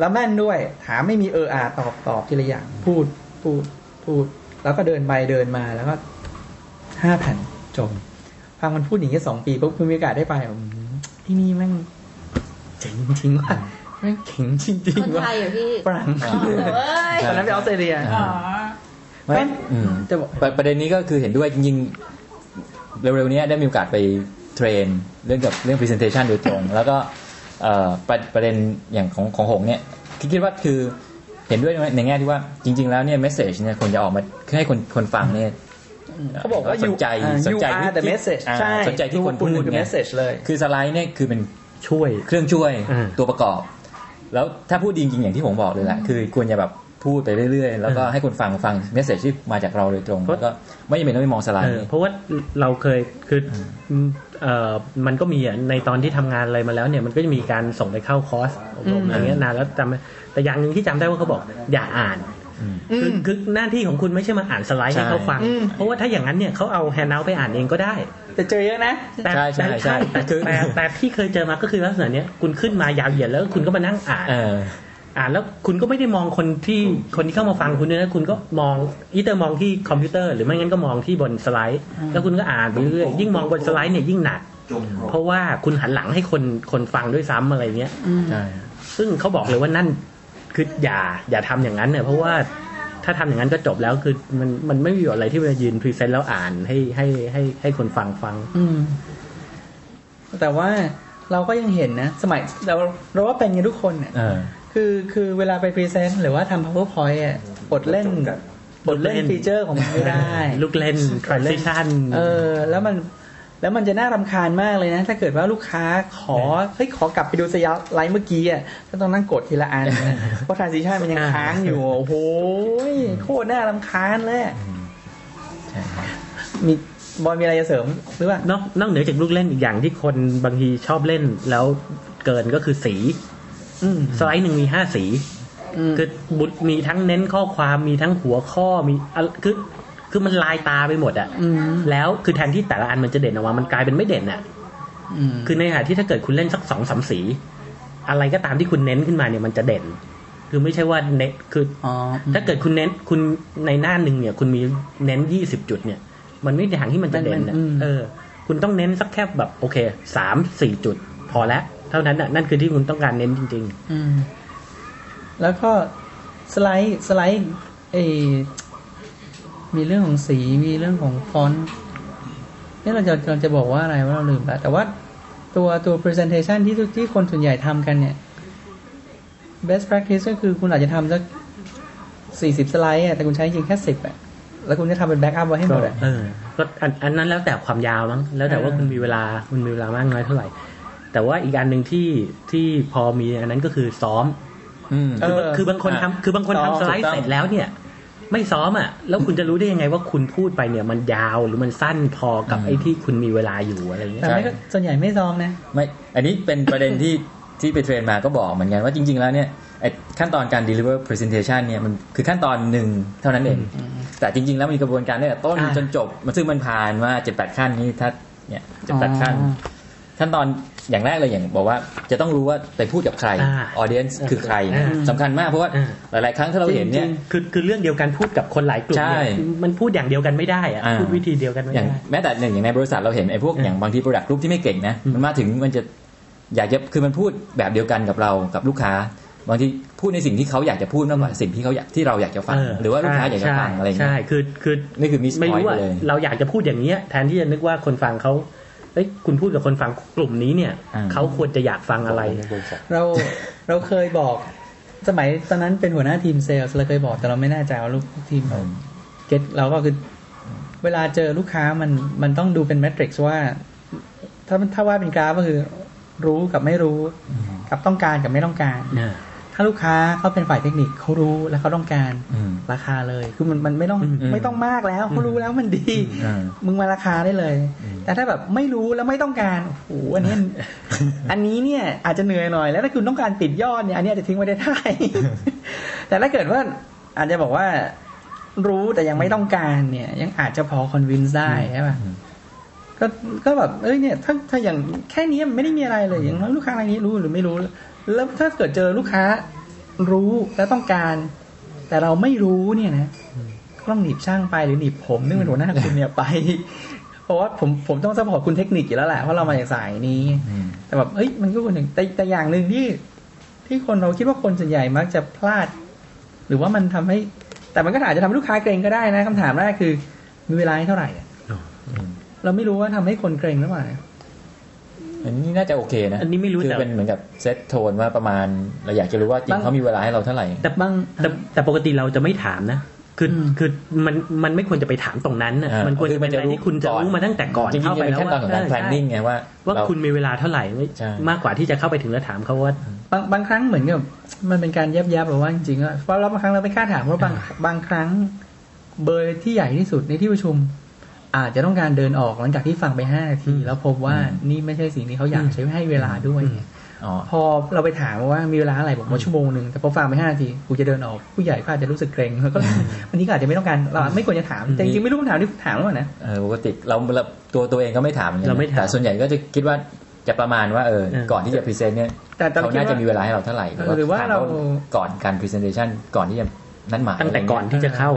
แล้วแม่นด้วยถามไม่มีเอออาตอบตอบทีละอย่างพูดพูดพูดแล้วก็เดินไปเดินมาแล้วก็ห้าแผ่นจบฟังมันพูดอย่างนี้สองปีปุ๊บคุณมีโอกาสได้ไปที่นี่แม่งเจ๋งจริงว่ะแม่งเก่งจริงๆว่ะคนไทยเหรอพี่ฝรั่งตอนนั้นไปออสเตรเลียอ๋อไม่แต่ประเด็นนี้ก็คือเห็นด้วยจริงๆเร็วๆนี้ได้มีโอกาสไปเทรนเรื่องกับเรื่อง presentation โดยตรงแล้วก็ประ, ประเด็นอย่างของของหงเนี่ยคิดว่าคือเห็นด้วยในแง่ที่ว่าจริงๆแล้วเนี่ยเมสเสจเนี่ยคนจะออกมาให้คนคนฟังเนี่ย เขาบอกว่าสนใจสนใจที่เมสเซจใช่สนใจที่คนพูดเมสเซจเลยคือสไลด์เนี่ยคือเป็นช่วยเครื่องช่วยตัวประกอบแล้วถ้าพูดจริงๆอย่างที่ผมบอกเลยแหละคือควรจะแบบพูดไปเรื่อยๆแล้วก็ให้คนฟังฟังเมสเสจที่มาจากเราโดยตรงแล้วก็ไม่จำเป็นต้องไปมองสไลด์เพราะว่าเราเคยคือเอ่อมันก็มีในตอนที่ทำงานอะไรมาแล้วเนี่ยมันก็จะมีการส่งไปเข้าคอร์สอบรมอะไรเงี้ยนานแล้วจำแต่อย่างนึงที่จำได้ว่าเขาบอกอย่าอ่านคือคือหน้าที่ของคุณไม่ใช่มาอ่านสไลด์ให้เขาฟังเพราะว่าถ้าอย่างนั้นเนี่ยเขาเอาแฮนด์เอาท์ไปอ่านเองก็ได้แต่เจอเยอะนะแต่แต่แต่ที่เคยเจอมาก็คือลักษณะเนี้ยคุณขึ้นมายาวเหยียดแล้วคุณก็มานั่งอ่านอ่านแล้วคุณก็ไม่ได้มองคนที่คนที่เข้ามาฟังคุณด้วยนะคุณก็มองอีเตอร์มองที่คอมพิวเตอร์หรือไม่งั้นก็มองที่บนสไลด์แล้วคุณก็อ่านไปเรื่อยยิ่งมองบนสไลด์เนี่ยยิ่งหนักเพราะว่าคุณหันหลังให้คนคนฟังด้วยซ้ำอะไรเงี้ยซึ่งเขาบอกเลยว่านั่นคืออย่าอย่าทำอย่างนั้นเนี่ยเพราะว่าถ้าทำอย่างนั้นก็จบแล้วคือมันมันไม่มีอะไรที่จะยืนพรีเซนต์แล้วอ่านให้ให้ให้ให้คนฟังฟังแต่ว่าเราก็ยังเห็นนะสมัยเราเราว่าเป็นกันทุกคนเนี่ยคือคือเวลาไปพรีเซนต์หรือว่าทำ PowerPoint อ่ะบทเล่นบทเล่นฟีเจอร์ของมันไม่ได้ลูกเล่น transition เออแล้วมันแล้วมันจะน่ารำคาญมากเลยนะถ้าเกิดว่าลูกค้าขอเฮ้ยขอกลับไปดูสไลด์เมื่อกี้อ่ะก็ต้องนั่งกดทีละอันเพราะ transition มันยังค้างอยู่โอ้โหโคตรน่ารำคาญเลยมีบอลมีอะไรจะเสริมหรือว่านอกนอกเหนือจากลูกเล่นอีกอย่างที่คนบางทีชอบเล่นแล้วเกินก็คือสีสไลด์หนึ่งมีห้าสีคือบุตรมีทั้งเน้นข้อความมีทั้งหัวข้อมีคือคือมันลายตาไปหมดอ่ะแล้วคือแทนที่แต่ละอันมันจะเด่นออกมามันกลายเป็นไม่เด่นอ่ะคือในขณะที่ถ้าเกิดคุณเล่นสัก สองถึงสาม สีอะไรก็ตามที่คุณเน้นขึ้นมาเนี่ยมันจะเด่นคือไม่ใช่ว่าเน้นคือถ้าเกิดคุณเน้นคุณในหน้าหนึ่งเนี่ยคุณมีเน้นยี่สิบจุดเนี่ยมันไม่ได้ทางที่มันจะเด่นอ่ะเออคุณต้องเน้นสักแค่แบบโอเค สามถึงสี่ จุดพอแล้วเท่านั้นน่ะนั่นคือที่คุณต้องการเน้นจริงๆอืมแล้วก็สไลด์สไลด์ไอ้มีเรื่องของสีมีเรื่องของฟอนต์นี่เราจะเราจะบอกว่าอะไรว่าเราลืมละแต่ว่าตัวตัว presentation ที่ที่คนส่วนใหญ่ทำกันเนี่ย best practice ก็คือคุณอาจจะทำสักสี่สิบสไลด์อ่ะแต่คุณใช้จริงแค่สิบอ่ะแล้วคุณจะทำเป็นแบ็คอัพไว้ให้หมดอ่ะเออก็อันอันนั้นแล้วแต่ความยาวมั้งแล้วแต่ว่าคุณมีเวลาคุณมีเวลามากน้อยเท่าไหร่แต่ว่าอีกอันหนึ่งที่ที่พอมีอันนั้นก็คือซ้อมคือคือบางคนทำคือบางคนทำสไลด์เสร็จแล้วเนี่ยไม่ซ้อมอ่ะแล้วคุณจะรู้ได้ยังไงว่าคุณพูดไปเนี่ยมันยาวหรือมันสั้นพอกับไอ้ที่คุณมีเวลาอยู่อะไรอย่างเงี้ยแต่ไม่ส่วนใหญ่ไม่ซ้อมนะไม่อันนี้เป็นประเด็นที่ที่ไปเทรนมาก็บอกเหมือนกันว่าจริงๆแล้วเนี่ยขั้นตอนการ deliver presentation เนี่ยมันคือขั้นตอนหนึ่งเท่านั้นเองแต่จริงๆแล้วมีกระบวนการตั้งแต่ต้นจนจบมันซึ่งมันผ่านมาเจ็ดแปดขั้นนี้ถ้าเนี่ยเจ็ดแปดขั้นขั้นตอนอย่างแรกเลยอย่างบอกว่าจะต้องรู้ว่าไปพูดกับใคร audience คือใครสำคัญมากเพราะว่าหลายๆครั้งถ้าเราเห็นเนี่ยคือคือเรื่องเดียวกันพูดกับคนหลายกลุ่มมันพูดอย่างเดียวกันไม่ได้อะพูดวิธีเดียวกันไม่ได้แม้แต่หนึ่งอย่างในบริษัทเราเห็นไอ้พวกอย่างบางที product group ที่ไม่เก่งนะมันมาถึงมันจะอยากจะคือมันพูดแบบเดียวกันกับเรากับลูกค้าบางทีพูดในสิ่งที่เขาอยากจะพูดมากกว่าสิ่งที่เขาอยากที่เราอยากจะฟังหรือว่าลูกค้าอยากจะฟังอะไรอย่างเงี้ยใช่คือคือนี่คือ miss point เลยเราอยากจะพูดอย่างเงี้ยแทนที่จะนึกว่าคนฟังเขาเอ้ยคุณพูดกับคนฟังกลุ่มนี้เนี่ยเขาควรจะอยากฟังอะไรเราเราเคยบอกสมัยตอนนั้นเป็นหัวหน้าทีมเซลส์เราเคยบอกแต่เราไม่แน่ใจว่าลูกทีมเก็ตเราก็คือเวลาเจอลูกค้ามันมันต้องดูเป็นแมทริกซ์ว่าถ้าถ้าว่าเป็นกราฟก็คือรู้กับไม่รู้กับต้องการกับไม่ต้องการถ้าลูกค้าเขาเป็นฝ่ายเทคนิคเขารู้และเขาต้องการราคาเลยคือมันมันไม่ต้องไม่ต้องมากแล้วเขารู้แล้วมันดีมึงมาราคาได้เลยแต่ถ้าแบบไม่รู้แล้วไม่ต้องการโอ้โหอันนี้อันนี้เนี่ยอาจจะเหนื่อยหน่อยแล้วถ้าคุณต้องการปิดยอดเนี่ยอันนี้อาจจะทิ้งไว้ได้ท้ายแต่ถ้าเกิดว่าอาจจะบอกว่ารู้แต่ยังไม่ต้องการเนี่ยยังอาจจะพอคอนวินซ์ได้ใช่ป่ะก็ก็แบบเอ้ยเนี่ยถ้าถ้าอย่างแค่นี้ไม่ได้มีอะไรเลยอย่างลูกค้ารายนี้รู้หรือไม่รู้แล้วถ้าเกิดเจอลูกค้ารู้และต้องการแต่เราไม่รู้เนี่ยนะต้องหนีบช่างไปหรือหนีบผมนึกเป็นหัวหน้าคุณเนี่ยไปเพราะว่าผมผมต้องซัพพอร์ตคุณเทคนิคอยู่แล้วแหละเพราะเรามาจากสายนี้แต่แบบเอ้ยมันก็คนหนึ่งแต่แต่อย่างนึงที่ที่คนเราคิดว่าคนส่วนใหญ่มักจะพลาดหรือว่ามันทำให้แต่มันก็อาจจะทำให้ลูกค้าเกรงก็ได้นะคำถามแรกคือมีเวลาเท่าไหร่เราไม่รู้ว่าทำให้คนเกรงหรือเปล่าอันนี้น่าจะโอเคนะอันนี้ไม่รู้คือเป็นเหมือนกับเซตโทนว่าประมาณเราอยากจะรู้ว่าจริงเขามีเวลาให้เราเท่าไหร่แต่บางแต่ปกติเราจะไม่ถามนะ คือคือมันมันไม่ควรจะไปถามตรงนั้นน่ะมันควรจะเป็นอะไรที่คุณจะรู้มาตั้งแต่ก่อนเข้าไปแล้วว่าขั้นตอนของการ planning ไงว่าว่าคุณมีเวลาเท่าไหร่มากกว่าที่จะเข้าไปถึงแล้วถามเขาว่าบางบางครั้งเหมือนกับมันเป็นการยับยั้งหรือว่าจริงๆอ่ะเพราะเราบางครั้งเราไม่คาดถามเพราะบางบางครั้งเบอร์ที่ใหญ่ที่สุดในที่ประชุมอาจจะต้องการเดินออกหลังจากที่ฟังไปห้านาทีแล้วพบว่านี่ไม่ใช่สิ่งที่เขาอยากใช้ให้เวลาด้วยพอเราไปถามว่ามีเวลาอะไรบอกว่าชั่วโมงนึงแต่พอฟังไปห้านาทีกูจะเดินออกผู้ใหญ่ก็อาจจะรู้สึกเกรงแล้วก็วันนี้ก็อาจจะไม่ต้องการเราไม่ควรจะถามแต่จริงๆไม่รู้ถามที่ถามแล้วนะเออปกติเราตัวตัวเองก็ไม่ถามแต่ส่วนใหญ่ก็จะคิดว่าจะประมาณว่าเออก่อนที่จะพรีเซนต์เนี่ยเขาน่าจะมีเวลาให้เราเท่าไหร่หรือว่าเราก่อนการพรีเซนเทชันก่อนที่จะนั่นหมายตั้งแต่ก่อนที่จะเข้า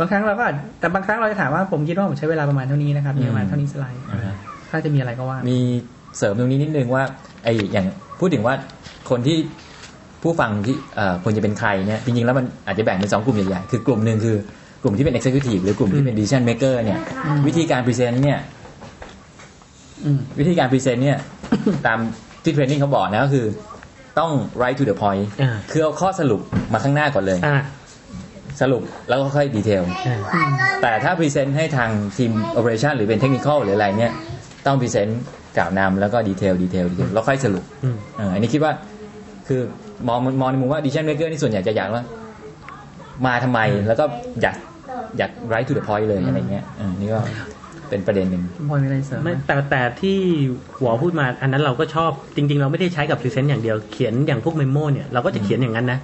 บางครั้งเราก็แต่บางครั้งเราจะถามว่าผมคิดว่าผมใช้เวลาประมาณเท่านี้นะครับประมาณเท่านี้สไลด์ถ้าจะมีอะไรก็ว่ามีเสริมตรงนี้นิดนึงว่าไอ้อย่างพูดถึงว่าคนที่ผู้ฟังที่ควรจะเป็นใครเนี่ยจริงๆแล้วมันอาจจะแบ่งเป็นสองกลุ่มใหญ่ๆคือกลุ่มนึงคือกลุ่มที่เป็น Executive หรือกลุ่มที่เป็น Decision Maker เนี่ยวิธีการพรีเซนต์เนี่ยวิธีการพรีเซนต์เนี่ยตามที่เทรนนิ่งเขาบอกนะก็คือต้อง right to the point คือเอาข้อสรุปมาข้างหน้าก่อนเลยสรุปแล้วก็ค่อยดีเทลแต่ถ้าพรีเซนต์ให้ทางทีม Operation หรือเป็น Technical หรืออะไรเนี่ยต้องพรีเซนต์กล่าวนำแล้วก็ดีเทลดีเทลดีเทลแล้วค่อยสรุปอันนี้คิดว่าคือมองมองในมุมว่า Decision Maker นี่ส่วนใหญ่จะอยากว่ามาทำไมแล้วก็อยากอยาก right to the point เลยอะไรเงี้ยนี่ก็เป็นประเด็นหนึ่งไม่แต่แต่ที่หัวพูดมาอันนั้นเราก็ชอบจริงๆเราไม่ได้ใช้กับพรีเซนต์อย่างเดียวเขียนอย่างพวกเมโมเนี่ยเราก็จะเขียนอย่างนั้นนะ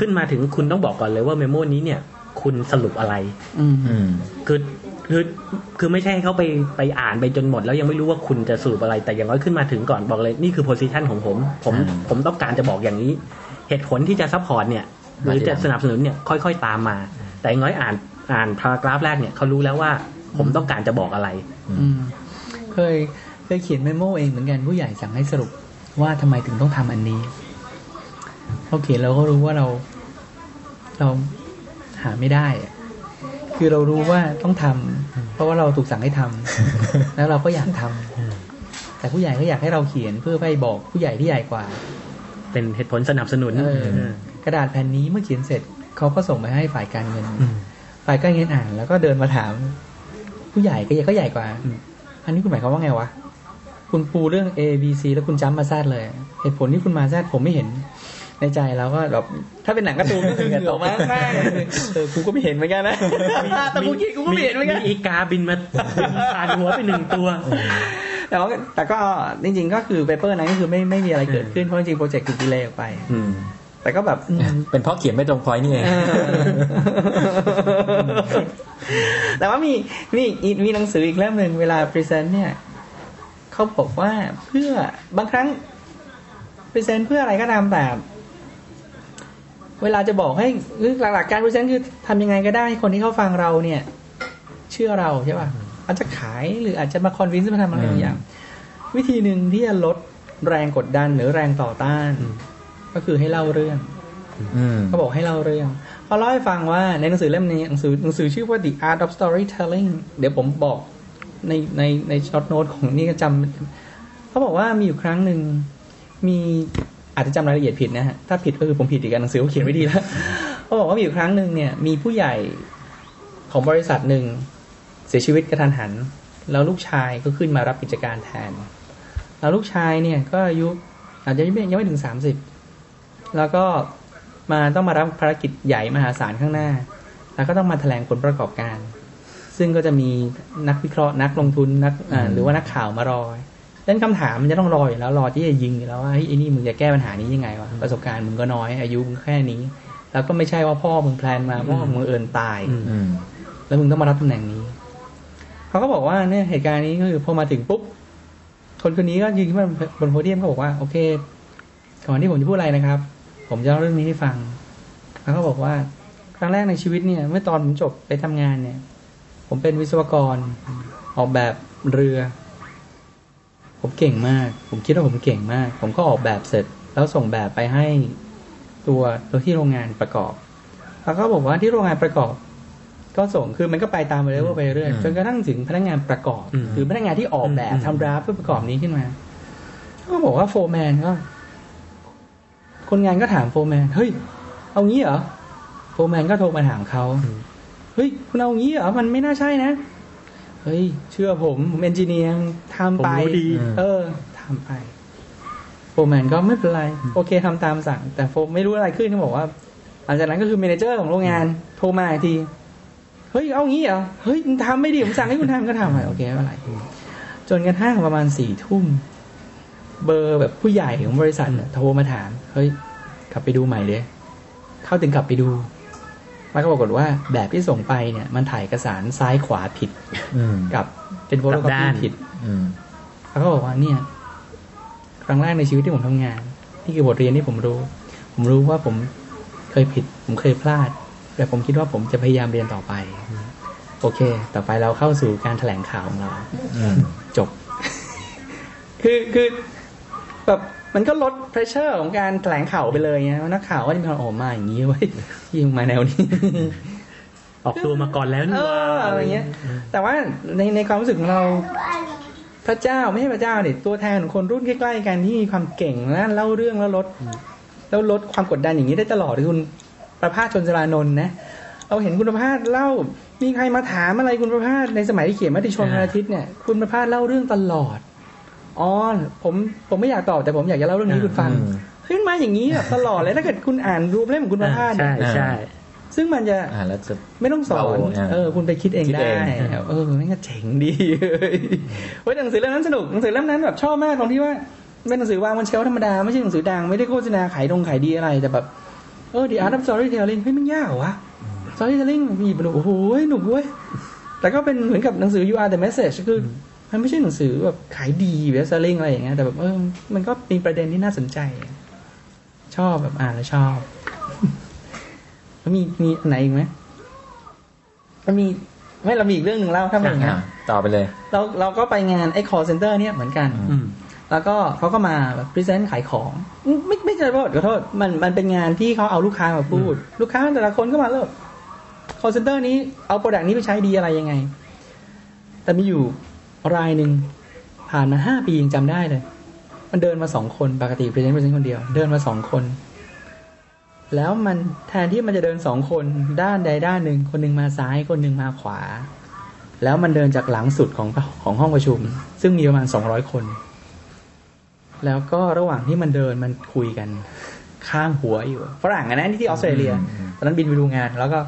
ขึ้นมาถึงคุณต้องบอกก่อนเลยว่าเมโมนี้เนี่ยคุณสรุปอะไรคือคือคือไม่ใช่ให้เขาไปไปอ่านไปจนหมดแล้วยังไม่รู้ว่าคุณจะสรุปอะไรแต่อย่างน้อยขึ้นมาถึงก่อนบอกเลยนี่คือโพสิชันของผมผมผมต้องการจะบอกอย่างนี้เหตุผลที่จะซัพพอร์ตเนี่ยหรือจะสนับสนุนเนี่ยค่อยๆตามมาแต่อย่างน้อยอ่านอ่านพารากราฟแรกเนี่ยเขารู้แล้วว่าผมต้องการจะบอกอะไรเคยเคยเขียนเมโมเองเหมือนกันผู้ใหญ่สั่งให้สรุปว่าทำไมถึงต้องทำอันนี้เราเขียนเราก็รู้ว่าเราเราหาไม่ได้คือเรารู้ว่าต้องทำเพราะว่าเราถูกสั่งให้ทำแล้วเราก็อยากทำแต่ผู้ใหญ่ก็อยากให้เราเขียนเพื่อไปบอกผู้ใหญ่ที่ใหญ่กว่าเป็นเหตุผลสนับสนุนกระดาษแผ่นนี้เมื่อเขียนเสร็จเขาก็ส่งไปให้ฝ่ายการเงินฝ่ายการเงินอ่านแล้วก็เดินมาถามผู้ใหญ่ก็ใหญ่ก็ใหญ่กว่าอันนี้คุณหมายความว่าไงวะคุณปูเรื่อง A B C แล้วคุณจ้ำมาซาดเลยเหตุผลที่คุณมาซาดผมไม่เห็นในใจแล้วก็แบบถ้าเป็นหนังการ์ตูนก็คือเหงื่อออกมาแน่เออกูก็ไม่เห็นเหมือนกันนะแต่กูคิดกูก็ไม่เห็นเหมือนกันมีอีกาบินมาผ่านหัวไปหนึ่งตัวแต่ว่าแต่ก็จริงๆก็คือเปเปอร์นั้นก็คือไม่ไม่มีอะไรเกิดขึ้นเพราะจริงๆโปรเจกต์ถูกดีเลย์ออกไปแต่ก็แบบเป็นเพราะเขียนไม่ตรงพอยต์นี่เองแต่ว่ามีมีมีหนังสืออีกเล่มหนึ่งเวลาพรีเซนต์เนี่ยเขาบอกว่าเพื่อบางครั้งพรีเซนต์เพื่ออะไรก็ตามแต่เวลาจะบอกให้หลักๆการพรีเซนต์คือทำยังไงก็ได้คนที่เขาฟังเราเนี่ยเชื่อเราใช่ป่ะอาจจะขายหรืออาจจะมาคอนวินซ์มาทำอะไรบางอย่างวิธีหนึ่งที่จะลดแรงกดดันหรือแรงต่อต้านก็คือให้เล่าเรื่องเขาบอกให้เล่าเรื่องเขาเล่าให้ฟังว่าในหนังสือเล่มนี้หนังสือหนังสือชื่อว่า The Art of Storytelling เดี๋ยวผมบอกในในในช็อตโน้ตของนี่ก็จำเขาบอกว่ามีอยู่ครั้งหนึ่งมีอาจจะจำรายละเอียดผิดนะฮะถ้าผิดก็คือผมผิดอีกหนังสือเขาเขียนไว้ดีแล้วเขาบอกว่ามีอยู่ครั้งหนึ่งเนี่ยมีผู้ใหญ่ของบริษัทหนึ่งเสียชีวิตกระทันหันแล้วลูกชายก็ขึ้นมารับกิจการแทนแล้วลูกชายเนี่ยก็อายุอาจจะยังไม่ถึงสามสิบแล้วก็มาต้องมารับภารกิจใหญ่มหาศาลข้างหน้าแล้วก็ต้องมาแถลงผลประกอบการซึ่งก็จะมีนักวิเคราะห์นักลงทุนนักหรือว่านักข่าวมารอดังนั้นคำถามมันจะต้องรออยู่แล้วรอที่จะยิงอยู่แล้วว่าไอ้นี่มึงจะแก้ปัญหานี้ยังไงวะประสบการณ์มึงก็น้อยอายุมึงแค่นี้แล้วก็ไม่ใช่ว่าพ่อมึงแพลนมาพ่อมึงเอิญตายแล้วมึงต้องมารับตำแหน่งนี้เขาก็บอกว่าเนี่ยเหตุการณ์นี้ก็คือพอมาถึงปุ๊บคนคนนี้ก็ยืนขึ้นมาบนโพเดียมเขาบอกว่าโอเคก่อนที่ผมจะพูดอะไรนะครับผมจะเล่าเรื่องนี้ให้ฟังแล้วเขาบอกว่าครั้งแรกในชีวิตเนี่ยเมื่อตอนผมจบไปทำงานเนี่ยผมเป็นวิศวกรออกแบบเรือผมเก่งมากผมคิดว่าผมเก่งมากผมก็ออกแบบเสร็จแล้วส่งแบบไปให้ตัวตัวที่โรงงานประกอบแล้วเขาบอกว่าที่โรงงานประกอบก็ส่งคือมันก็ไปตามไปเรื่อยไปเรื่อยจนกระทั่งถึงพนักงานประกอบหรือพนักงานที่ออกแบบทำดราฟต์เพื่อประกอบนี้ขึ้นมาเขาบอกว่าโฟร์แมนก็คนงานก็ถามโฟร์แมนเฮ้ยเอางี้เหรอโฟร์แมนก็โทรมาถามเขา เฮ้ยคุณเอาอย่างนี้เหรอมันไม่น่าใช่นะเฮ้ยเชื่อผมผมเอนจิเนียร์ทำไปเออทำไปโฟร์แมนก็ไม่เป็นไรโอเคทำตามสั่งแต่โฟไม่รู้อะไรขึ้นเขาบอกว่าหลังจากนั้นก็คือเมเนเจอร์ของโรงงานโทรมาอีกทีเฮ้ยเอางี้เหรอเฮ้ยทำไม่ดีผมสั่งให้คุณทำก็ทำไปโอเคไม่เป็นไรจนกระทั่งประมาณสี่ทุ่มเบอร์แบบผู้ใหญ่ของบริษัทโทรมาถามเฮ้ยกลับไปดูใหม่เลยเข้าถึงกลับไปดูมันก็ปรากฏว่าแบบที่ส่งไปเนี่ยมันถ่ายเอกสารซ้ายขวาผิดกับเป็นโฟโต้คัพปี้ผิดแล้วก็บอกว่าเนี่ยครั้งแรกในชีวิตที่ผมทำงานนี่คือบทเรียนที่ผมรู้ผมรู้ว่าผมเคยผิดผมเคยพลาดแต่ผมคิดว่าผมจะพยายามเรียนต่อไปโอเคต่อไปเราเข้าสู่การแถลงข่าวของเราจบ คือคือแบบมันก็ลดเพรสเชอร์ของการแถลงข่าวไปเลยนะนักข่าวก็จะมีความออกมาอย่างนี้ไว้ที่มาแนวนี้ ออกตัวมาก่อนแล้วนี่ว่าอะไรเงี้ยแต่ว่าในในความรู้สึกของเราพระเจ้าไม่ใช่พระเจ้าเนี่ยตัวแทนของคนรุ่นใกล้ๆกันที่มีความเก่งและเล่าเรื่องแล้วลดแล้วลดความกดดันอย่างนี้ได้ตลอดเลยคุณประภาสชนสรานนท์นะเราเห็นคุณประภาสเล่ามีใครมาถามอะไรคุณประภาสในสมัยที่เขียนมติชนวันอาทิตย์เนี่ยคุณประภาสเล่าเรื่องตลอดอ๋อผมผมไม่อยากตอบแต่ผมอยากจะเล่าเรื่องนี้คุณฟังขึ้นมาอย่างนี้ตลอดเลยถ้าเกิดคุณอ่านรูปเล่มของคุณประภาสใช่ใช่ซึ่งมันจะไม่ต้องสอนเออคุณไปคิดเองได้เออมันก็เจ๋งดีเฮ้ยหนังสือเล่มนั้นสนุกหนังสือเล่มนั้นแบบชอบมากตรงที่ว่าเป็นหนังสือวางบนเชลฟ์ธรรมดาไม่ใช่หนังสือดังไม่ได้โฆษณาขายดงขายดีอะไรแต่แบบเออ The Art of Storytelling เฮ้ยมันยากเหรอวะ Storytelling มีบรรลุโอ้โหหนุกเว้ยแต่ก็เป็นเหมือนกับหนังสือ You Are the Message คือมันไม่ใช่หนังสือแบบขายดีแบบ Selling อะไรอย่างเงี้ยแต่แบบเออมันก็มีประเด็นที่น่าสนใจชอบแบบอ่านแล้วชอบมีมีอันไหนอีกมั้ยมันมีไม่เรามีอีกเรื่องนึงเล่าถ้าเป็นอย่างเงี้ยต่อไปเลยเราเราก็ไปงานไอ้ Call Center เนี่ยเหมือนกันแล้วก็เขาก็มาแบบพรีเซนต์ขายของไม่ไม่ใช่ขอโทษมันมันเป็นงานที่เขาเอาลูกค้ามาพูดลูกค้าแต่ละคนก็มาเล่า Call Center นี้เอาโปรดักต์นี้ไปใช้ดีอะไรยังไงแต่มีอยู่รายนึงผ่านมาห้าปียังจำได้เลยมันเดินมาสองคนปกติพรีเซนต์พรีเซนต์คนเดียวเดินมาสองคนแล้วมันแทนที่มันจะเดินสองคนด้านใดด้านหนึ่งคนนึงมาซ้ายคนนึงมาขวาแล้วมันเดินจากหลังสุดของของห้องประชุมซึ่งมีประมาณสองร้อยคนแล้วก็ระหว่างที่มันเดินมันคุยกันข้างหัวอยู่ฝรั่งอ่ะนะที่ออสเตรเลียตอนนั้นบินไปดูงานแล้วก็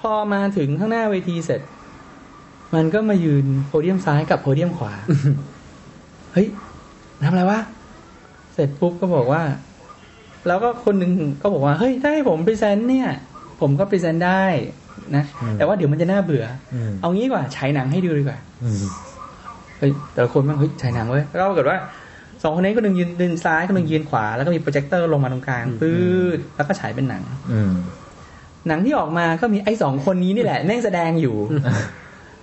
พอมาถึงข้างหน้าเวทีเสร็จมันก็มายืนโพเดียมซ้ายกับโพเดียมขวา เฮ้ยทำอะไรวะเสร็จปุ๊บก็บอกว่าแล้วก็คนหนึ่งก็บอกว่าเฮ้ยถ้าให้ผมพรีเซนต์เนี่ยผมก็พรีเซนต์ได้นะแต่ว่าเดี๋ยวมันจะน่าเบื่อเอางี้กว่าฉายหนังให้ดูดีกว่าเฮ้ยแต่ละคนมันเฮ้ยฉายหนังเว้ยแล้วก็ปรากฏว่าสองคนนี้คนหนึ่งยืนเดินซ้ายคนหนึ่งยืนขวาแล้วก็มีโปรเจคเตอร์ลงมาตรงกลางปื๊ดแล้วก็ฉายเป็นหนังหนังที่ออกมาก็มีไอ้สองคนนี้นี่แหละแม่งแสดงอยู่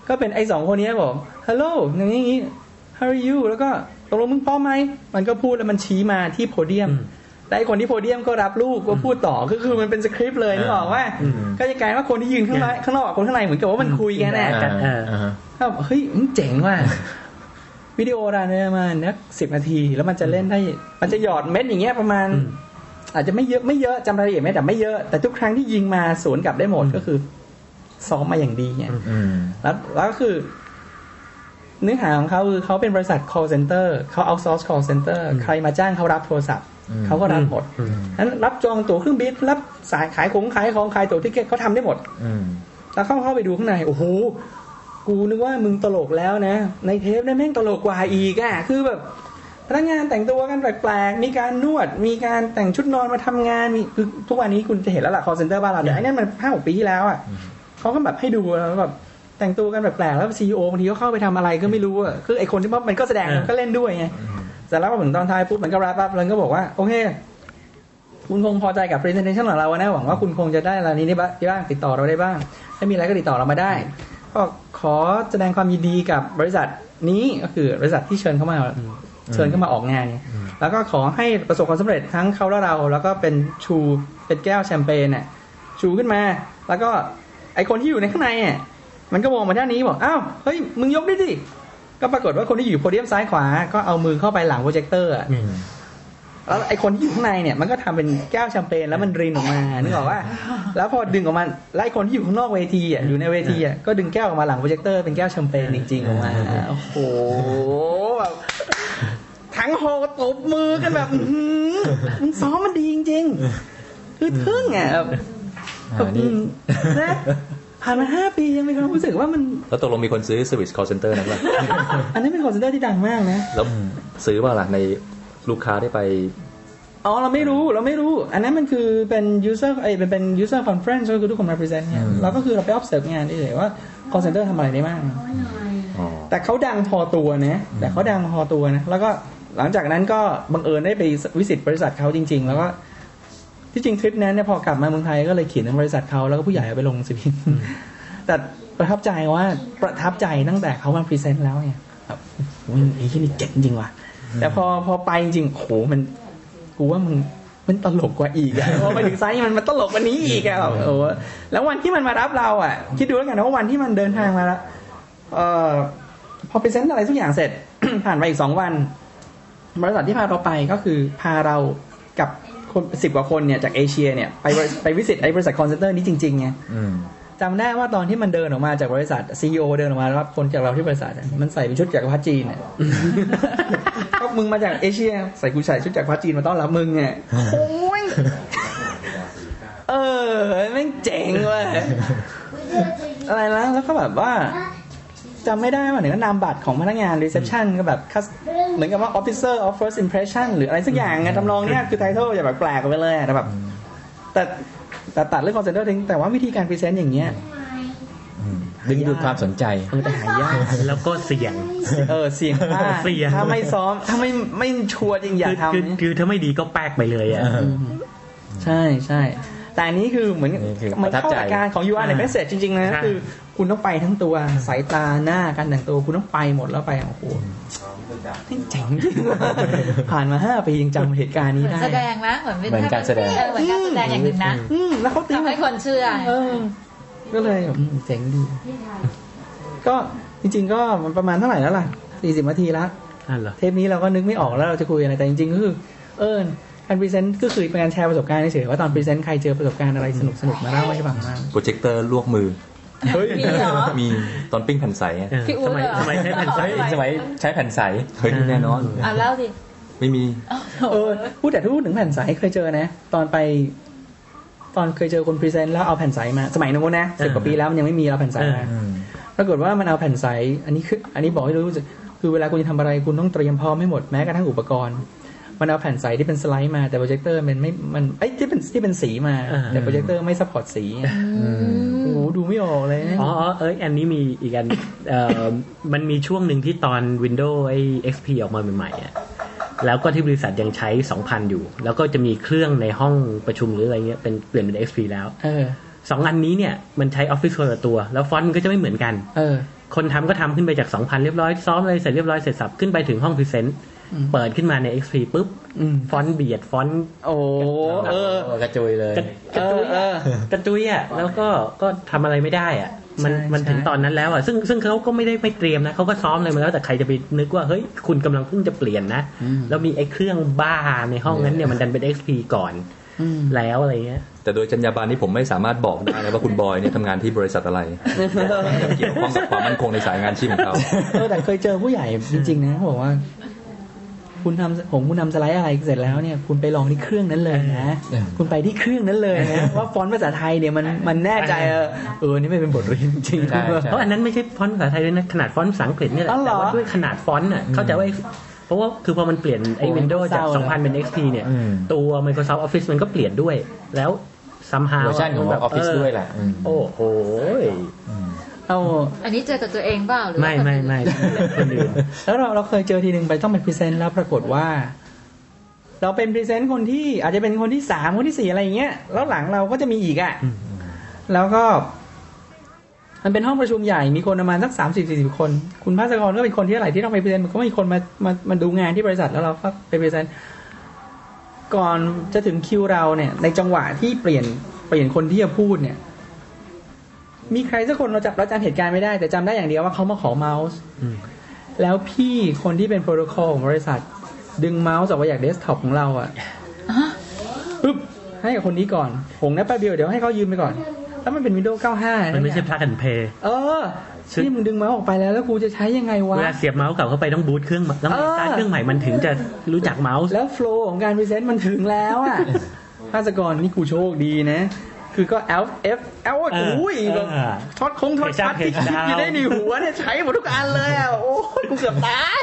ก็เป็นไอ้สองคนนี้บอกฮัลโหลอย่างนี้ how are you แล้วก็ตกลงมึงพร้อมไหมมันก็พูดแล้วมันชี้มาที่โพเดียมได้คนที่โพเดียมก็รับลูกก็พูดต่อคือคือมันเป็นสคริปต์เลยนึกออกว่าก็จะกลายว่าคนที่ยืนข้างในข้างนอกกับคนข้างในเหมือนกับว่ามันคุยกันแหละก็เฮ้ยเจ๋งว่ะวิดีโอเราเนี่ยประมาณนักสิบนาทีแล้วมันจะเล่นได้มันจะหยอดเม็ดอย่างเงี้ยประมาณอาจจะไม่เยอะไม่เยอะจำรายละเอียดไม่แต่ไม่เยอะแต่ทุกครั้งที่ยิงมาสวนกลับได้หมดก็คือซ้อมมาอย่างดีเนี่ยแล้วแล้วก็คือเนื้อหาของเขาคือเขาเป็นบริษัท call center เขาเอา outsource call center ใครมาจ้างเขารับโทรศัพท์เขาก็รับหมดนั้นรับจองตั๋วเครื่องบินรับสายขายของขายของขายตั๋วทิเก็ตเขาทำได้หมดแล้วเข้าเข้าไปดูข้างในโอ้โหกูนึกว่ามึงตลกแล้วนะในเทปนั้นแม่งตลกกว่าอีกอ่ะคือแบบพนักงานแต่งตัวกันแปลกๆมีการนวดมีการแต่งชุดนอนมาทำงานมีคือทุกวันนี้คุณจะเห็นแล้วล่ะ call center บ้านเราเนี่ยไอ้นั่นมัน ห้าหก ปีที่แล้วอ่ะเขาก็แบบให้ดูแล้วแบบแต่งตัวกันแปลกๆแล้ว ซี อี โอ บางทีก็เข้าไปทำอะไรก็ไม่รู้อ่ะคือไอ้คนที่มันก็แสดงก็เล่นด้วยไงแต่แล้วพอถึงตอนท้ายปุ๊บมันก็รับปั๊บแล้วก็บอกว่าโอเคคุณคงพอใจกับ presentation ของเรานะหวังว่าคุณคงจะได้อะไรนี้ได้บ้างติดต่อเราได้บ้างถ้ามีอะไรก็ติดต่อเรามาได้ก็ขอแสดงความยินดีกับบริษัทนี้ก็คือบริษัทที่เชิญเข้ามาเชิญเข้ามาออกงานแล้วก็ขอให้ประสบความสำเร็จทั้งเขาและเราแล้วก็เป็นชูเป็นแก้วแชมเปญน่ะชูขึ้นมาแล้วก็ไอคนที่อยู่ในข้างในเนี่ยมันก็มองมาด้านนี้บอกอ้าวเฮ้ยมึงยกได้ดิก็ปรากฏว่าคนที่อยู่โพเดียมซ้ายขวาก็เอามือเข้าไปหลังโปรเจคเตอร์ แล้วไอคนที่อยู่ข้างในเนี่ยมันก็ทำเป็นแก้วแชมเปญแล้วมันรินออกมานึกออกว่าแล้วพอดึงออกมาไอคนที่อยู่ข้างนอกเวทีอ่ะอยู่ในเวทีอ่ะก็ดึงแก้วออกมาหลังโปรเจคเตอร์เป็นแก้วแชมเปญจริงๆออกมาโอ้โหแบบทั้งโฮตบมือกันแบบมันซ้อมมันดีจริงๆคือทึ่งอ่ะแบบนะผ่านมาห้าปียังมีความรู้สึกว่ามันแล้วตกลงมีคนซื้อ Service Call Center นั้นป่ะอันนั้นเป็น Call Center ที่ดังมากนะแล้วซื้อป่ะล่ะในลูกค้าได้ไปอ๋อเราไม่รู้เราไม่รู้อันนั้นมันคือเป็น user ไอ้เป็นเป็น user conference ก็คือทุกคน represent เนี่ยเราก็คือเราไป observe งานเฉยๆว่า Call Center ทำอะไรได้บ้างแต่เขาดังพอตัวนะแต่เขาดังพอตัวนะแล้วก็หลังจากนั้นก็บังเอิญได้ไปวิสิตบริษัทเขาจริงๆแล้วก็ที่จริงทริปนั้นเนี่ยพอกลับมาเมืองไทยก็เลยเขียนถึงบริษัทเขาแล้วก็ผู้ใหญ่เอาไปลงสิพิมพ์แต่ประทับใจว่าประทับใจตั้งแต่เขามาพรีเซนต์แล้วเนี่ยครับไอ้ที่นี่เจ๋งจริงว่ะแต่พอพอไปจริงโหมันกูว่ามึงมันตลกกว่าอีกอะพอไปถึงไซส์มันมันตลกกว่านี้อีกอะโอ้แล้ววันที่มันมารับเราอ่ะคิดดูแล้วกันนะว่าวันที่มันเดินทางมาแล้วเอ่อพอพรีเซนต์อะไรทุกอย่างเสร็จ ผ่านไปอีกสองวันบริษัทที่พาเราไปก็คือพาเรากับคนสิบกว่าคนเนี่ยจากเอเชียเนี่ยไปไปวิสิตไอ้บริษัทคอนเซนเตอร์นี้จริงๆไงจำได้ว่าตอนที่มันเดินออกมาจากบริษัท ซี อี โอ เดินออกมารับคนจากเราที่บริษัทมันใส่เป็นชุดจากพระจีนเนี่ยก็มึงมาจากเอเชียใส่กูใส่ชุดจากพระจีนมาต้อนรับมึงไงโอ้ยเออแม่งเจ๋งเว้ยอะไรนะแล้วก็แบบว่าจำไม่ได้ว่าไหนก็นามบัตรของพนักงาน reception ก็แบบเหมือนกับว่า officer of first impression หรืออะไรสักอย่างไงจำลองเนี่ยคือ title จะแบบแปลกไปเลยแต่แบบแต่แต่ตัดเรื่อง concept ทิ้งแต่ว่าวิธีการ present อย่างเงี้ยดึงดูดความสนใจแต่หายากแล้วก็เสี่ยงเออเสี่ยงมากถ้าไม่ซ้อมถ้าไม่ไม่ชัวร์จริงอย่าทำคือถ้าไม่ดีก็แปลกไปเลยอ่ะใช่ใช่แต่อันนี้คือเหมือนมันเข้าหลักการของ ยู อาร์ ใน message จริงๆนะคือคุณต้องไปทั้งตัวสายตาหน้าการแต่งตัวคุณต้องไปหมดแล้วไปโอ้โหเจ๋งจริงผ่านมาห้าปียังจำเหตุการณ์นี้ได้แสดงนะเหมือนเป็นการแสดงเหมือนการแสดงอย่างนึงนะแล้วเขาทำให้คนเชื่อก็เลยเจ๋งดีก็จริงๆก็มันประมาณเท่าไหร่แล้วล่ะสี่สิบนาทีละเทปนี้เราก็นึกไม่ออกแล้วเราจะคุยอะไรแต่จริงๆก็คือเออการพรีเซนต์ก็คือเป็นการแชร์ประสบการณ์เฉยๆว่าตอนพรีเซนต์ใครเจอประสบการณ์อะไรสนุกๆมาเล่าให้ฟังบ้างโปรเจคเตอร์ลวกมือเฮ้ยมีตอนปิ้งแผ่นใสอ่ะสมัยสมัยใช้แผ่นใสสมัยใช้แผ่นใสเคยดูแน่นอนอ่ะเล่าดิไม่มีเออพูดแต่พูดถึงแผ่นใสเคยเจอนะตอนไปตอนเคยเจอคนพรีเซนต์แล้วเอาแผ่นใสมาสมัยนู้นนะสิบกว่าปีแล้วมันยังไม่มีเราแผ่นใสนะปรากฏว่ามันเอาแผ่นใสอันนี้คืออันนี้บอกให้รู้คือเวลาคุณจะทำอะไรคุณต้องเตรียมพร้อมให้หมดแม้กระทั่งอุปกรณ์มันเอาแผ่นใสที่เป็นสไลด์มาแต่โปรเจคเตอร์มันไม่มันไอ้ที่เป็นที่เป็นสีมาแต่โปรเจคเตอร์ไม่ซัพพอร์ตสีโอ้โหดูไม่ออกเลยอ๋อเอ้ยอันนี้มีอีกอันเอ่อมันมีช่วงหนึ่งที่ตอน Windows ไอ้ เอ็กซ์ พี ออกมาใหม่ๆอ่ะแล้วก็ที่บริษัทยังใช้ สองพัน อยู่แล้วก็จะมีเครื่องในห้องประชุมหรืออะไรเงี้ยเป็นเปลี่ยนเป็น เอ็กซ์ พี แล้วเออสองอันนี้เนี่ยมันใช้ Office คนละตัวแล้วฟอนต์มันก็จะไม่เหมือนกันเออคนทำก็ทำขึ้นไปจาก สองพัน เรียบร้อยซ้อมอะไรเสร็จเรียบร้อยเสร็จสับขึ้นไปถึงห้อง Presentเปิดขึ้นมาใน เอ็กซ์ พี ปุ๊บฟอนต์เบียดฟอนต์โอ้เออกระจุยเลยกระจุยเออกระจุยอ่ะแล้วก็ก็ทำอะไรไม่ได้อ่ะมันมันถึงตอนนั้นแล้วอ่ะซึ่งซึ่งเขาก็ไม่ได้ไม่เตรียมนะเขาก็ซ้อมอะไรมาแล้วแต่ใครจะไปนึกว่าเฮ้ยคุณกำลังเพิ่งจะเปลี่ยนนะแล้วมีไอ้เครื่องบ้าในห้องนั้นเนี่ยมันดันเป็น เอ็กซ์ พี ก่อนแล้วอะไรเงี้ยแต่โดยจรรยาบรรณนี่ผมไม่สามารถบอกได้นะว่าคุณบอยเนี่ยทำงานที่บริษัทอะไรเกี่ยวข้องกับความมั่นคงในสายงานชีพของเขาเออแต่เคยเจอผู้ใหญ่จริงๆนะเขาบอกว่าคุณทำผมคุณทำสไลด์อะไรเสร็จแล้วเนี่ยคุณไปลองที่เครื่องนั้นเลยนะคุณไปที่เครื่องนั้นเลยนะว่าฟอนต์ภาษาไทยเนี่ยมันมันแน่ใจเออนี่ไม่เป็นบทเรียนจริงเพราะอันนั้นไม่ใช่ฟอนต์ภาษาไทยด้วยนะขนาดฟอนต์ภาษาอังกฤษเนี่ยแหละแต่ว่าด้วยขนาดฟอนต์อ่ะเข้าใจว่าเพราะว่าคือพอมันเปลี่ยนไอ้ Windows จาก สองพัน เป็น เอ็กซ์ พี เนี่ยตัว Microsoft Office มันก็เปลี่ยนด้วยแล้วซัมฮาวเวอร์ชั่นของ Office ด้วยแหละโอ้โหเอาอันนี้เจอกับตัวเองเปล่าหรือไม่ไม่ไม่คนอื่นแล้วเราเราเคยเจอทีนึงไปต้องเป็นพรีเซนต์แล้วปรากฏว่าเราเป็นพรีเซนต์คนที่อาจจะเป็นคนที่สามคนที่สี่อะไรอย่างเงี้ยแล้วหลังเราก็จะมีอีกอ่ะแล้วก็มันเป็นห้องประชุมใหญ่มีคนประมาณสักสามสิบสี่สิบคนคุณภาสกรก็เป็นคนที่อะไรที่ต้องไปพรีเซนต์มันก็มีคนมามามาดูงานที่บริษัทแล้วเราก็ไปพรีเซนต์ก่อนจะถึงคิวเราเนี่ยในจังหวะที่เปลี่ยนเปลี่ยนคนที่จะพูดเนี่ยมีใครสักคนเราจับเราจำเหตุการณ์ไม่ได้แต่จำได้อย่างเดียวว่าเขามาขอเมาส์แล้วพี่คนที่เป็นโปรโตคอลของบริษัท ดึงเมาส์ออกมาจากเดสก์ท็อปของเราอ่ะปึ๊บให้กับคนนี้ก่อนหงนะแป๊บเดียวเดี๋ยวให้เขายืมไปก่อนแล้วมันเป็น Windows เก้าสิบห้ามันไม่ใช่ Plug and Play เออนี่มึงดึงเมาส์ออกไปแล้วแล้วกูจะใช้ยังไงวะเวลาเสียบเมาส์เก่าเข้าไปต้องบูตเครื่องต้องสตาร์ทเครื่องใหม่มันถึงจะรู้จักเมาส์แล้วโฟลว์ของการพรีเซนต์มันถึงแล้วอ่ะภาสกรนี่กูโชคดีนะคือก็ L F L โอ้ยช็อตคงช็อตชัดที่คิดอยู่ได้ในหัวเนี่ยใช้หมดทุกอันเลยอ่ะโอ้กูเกือบตาย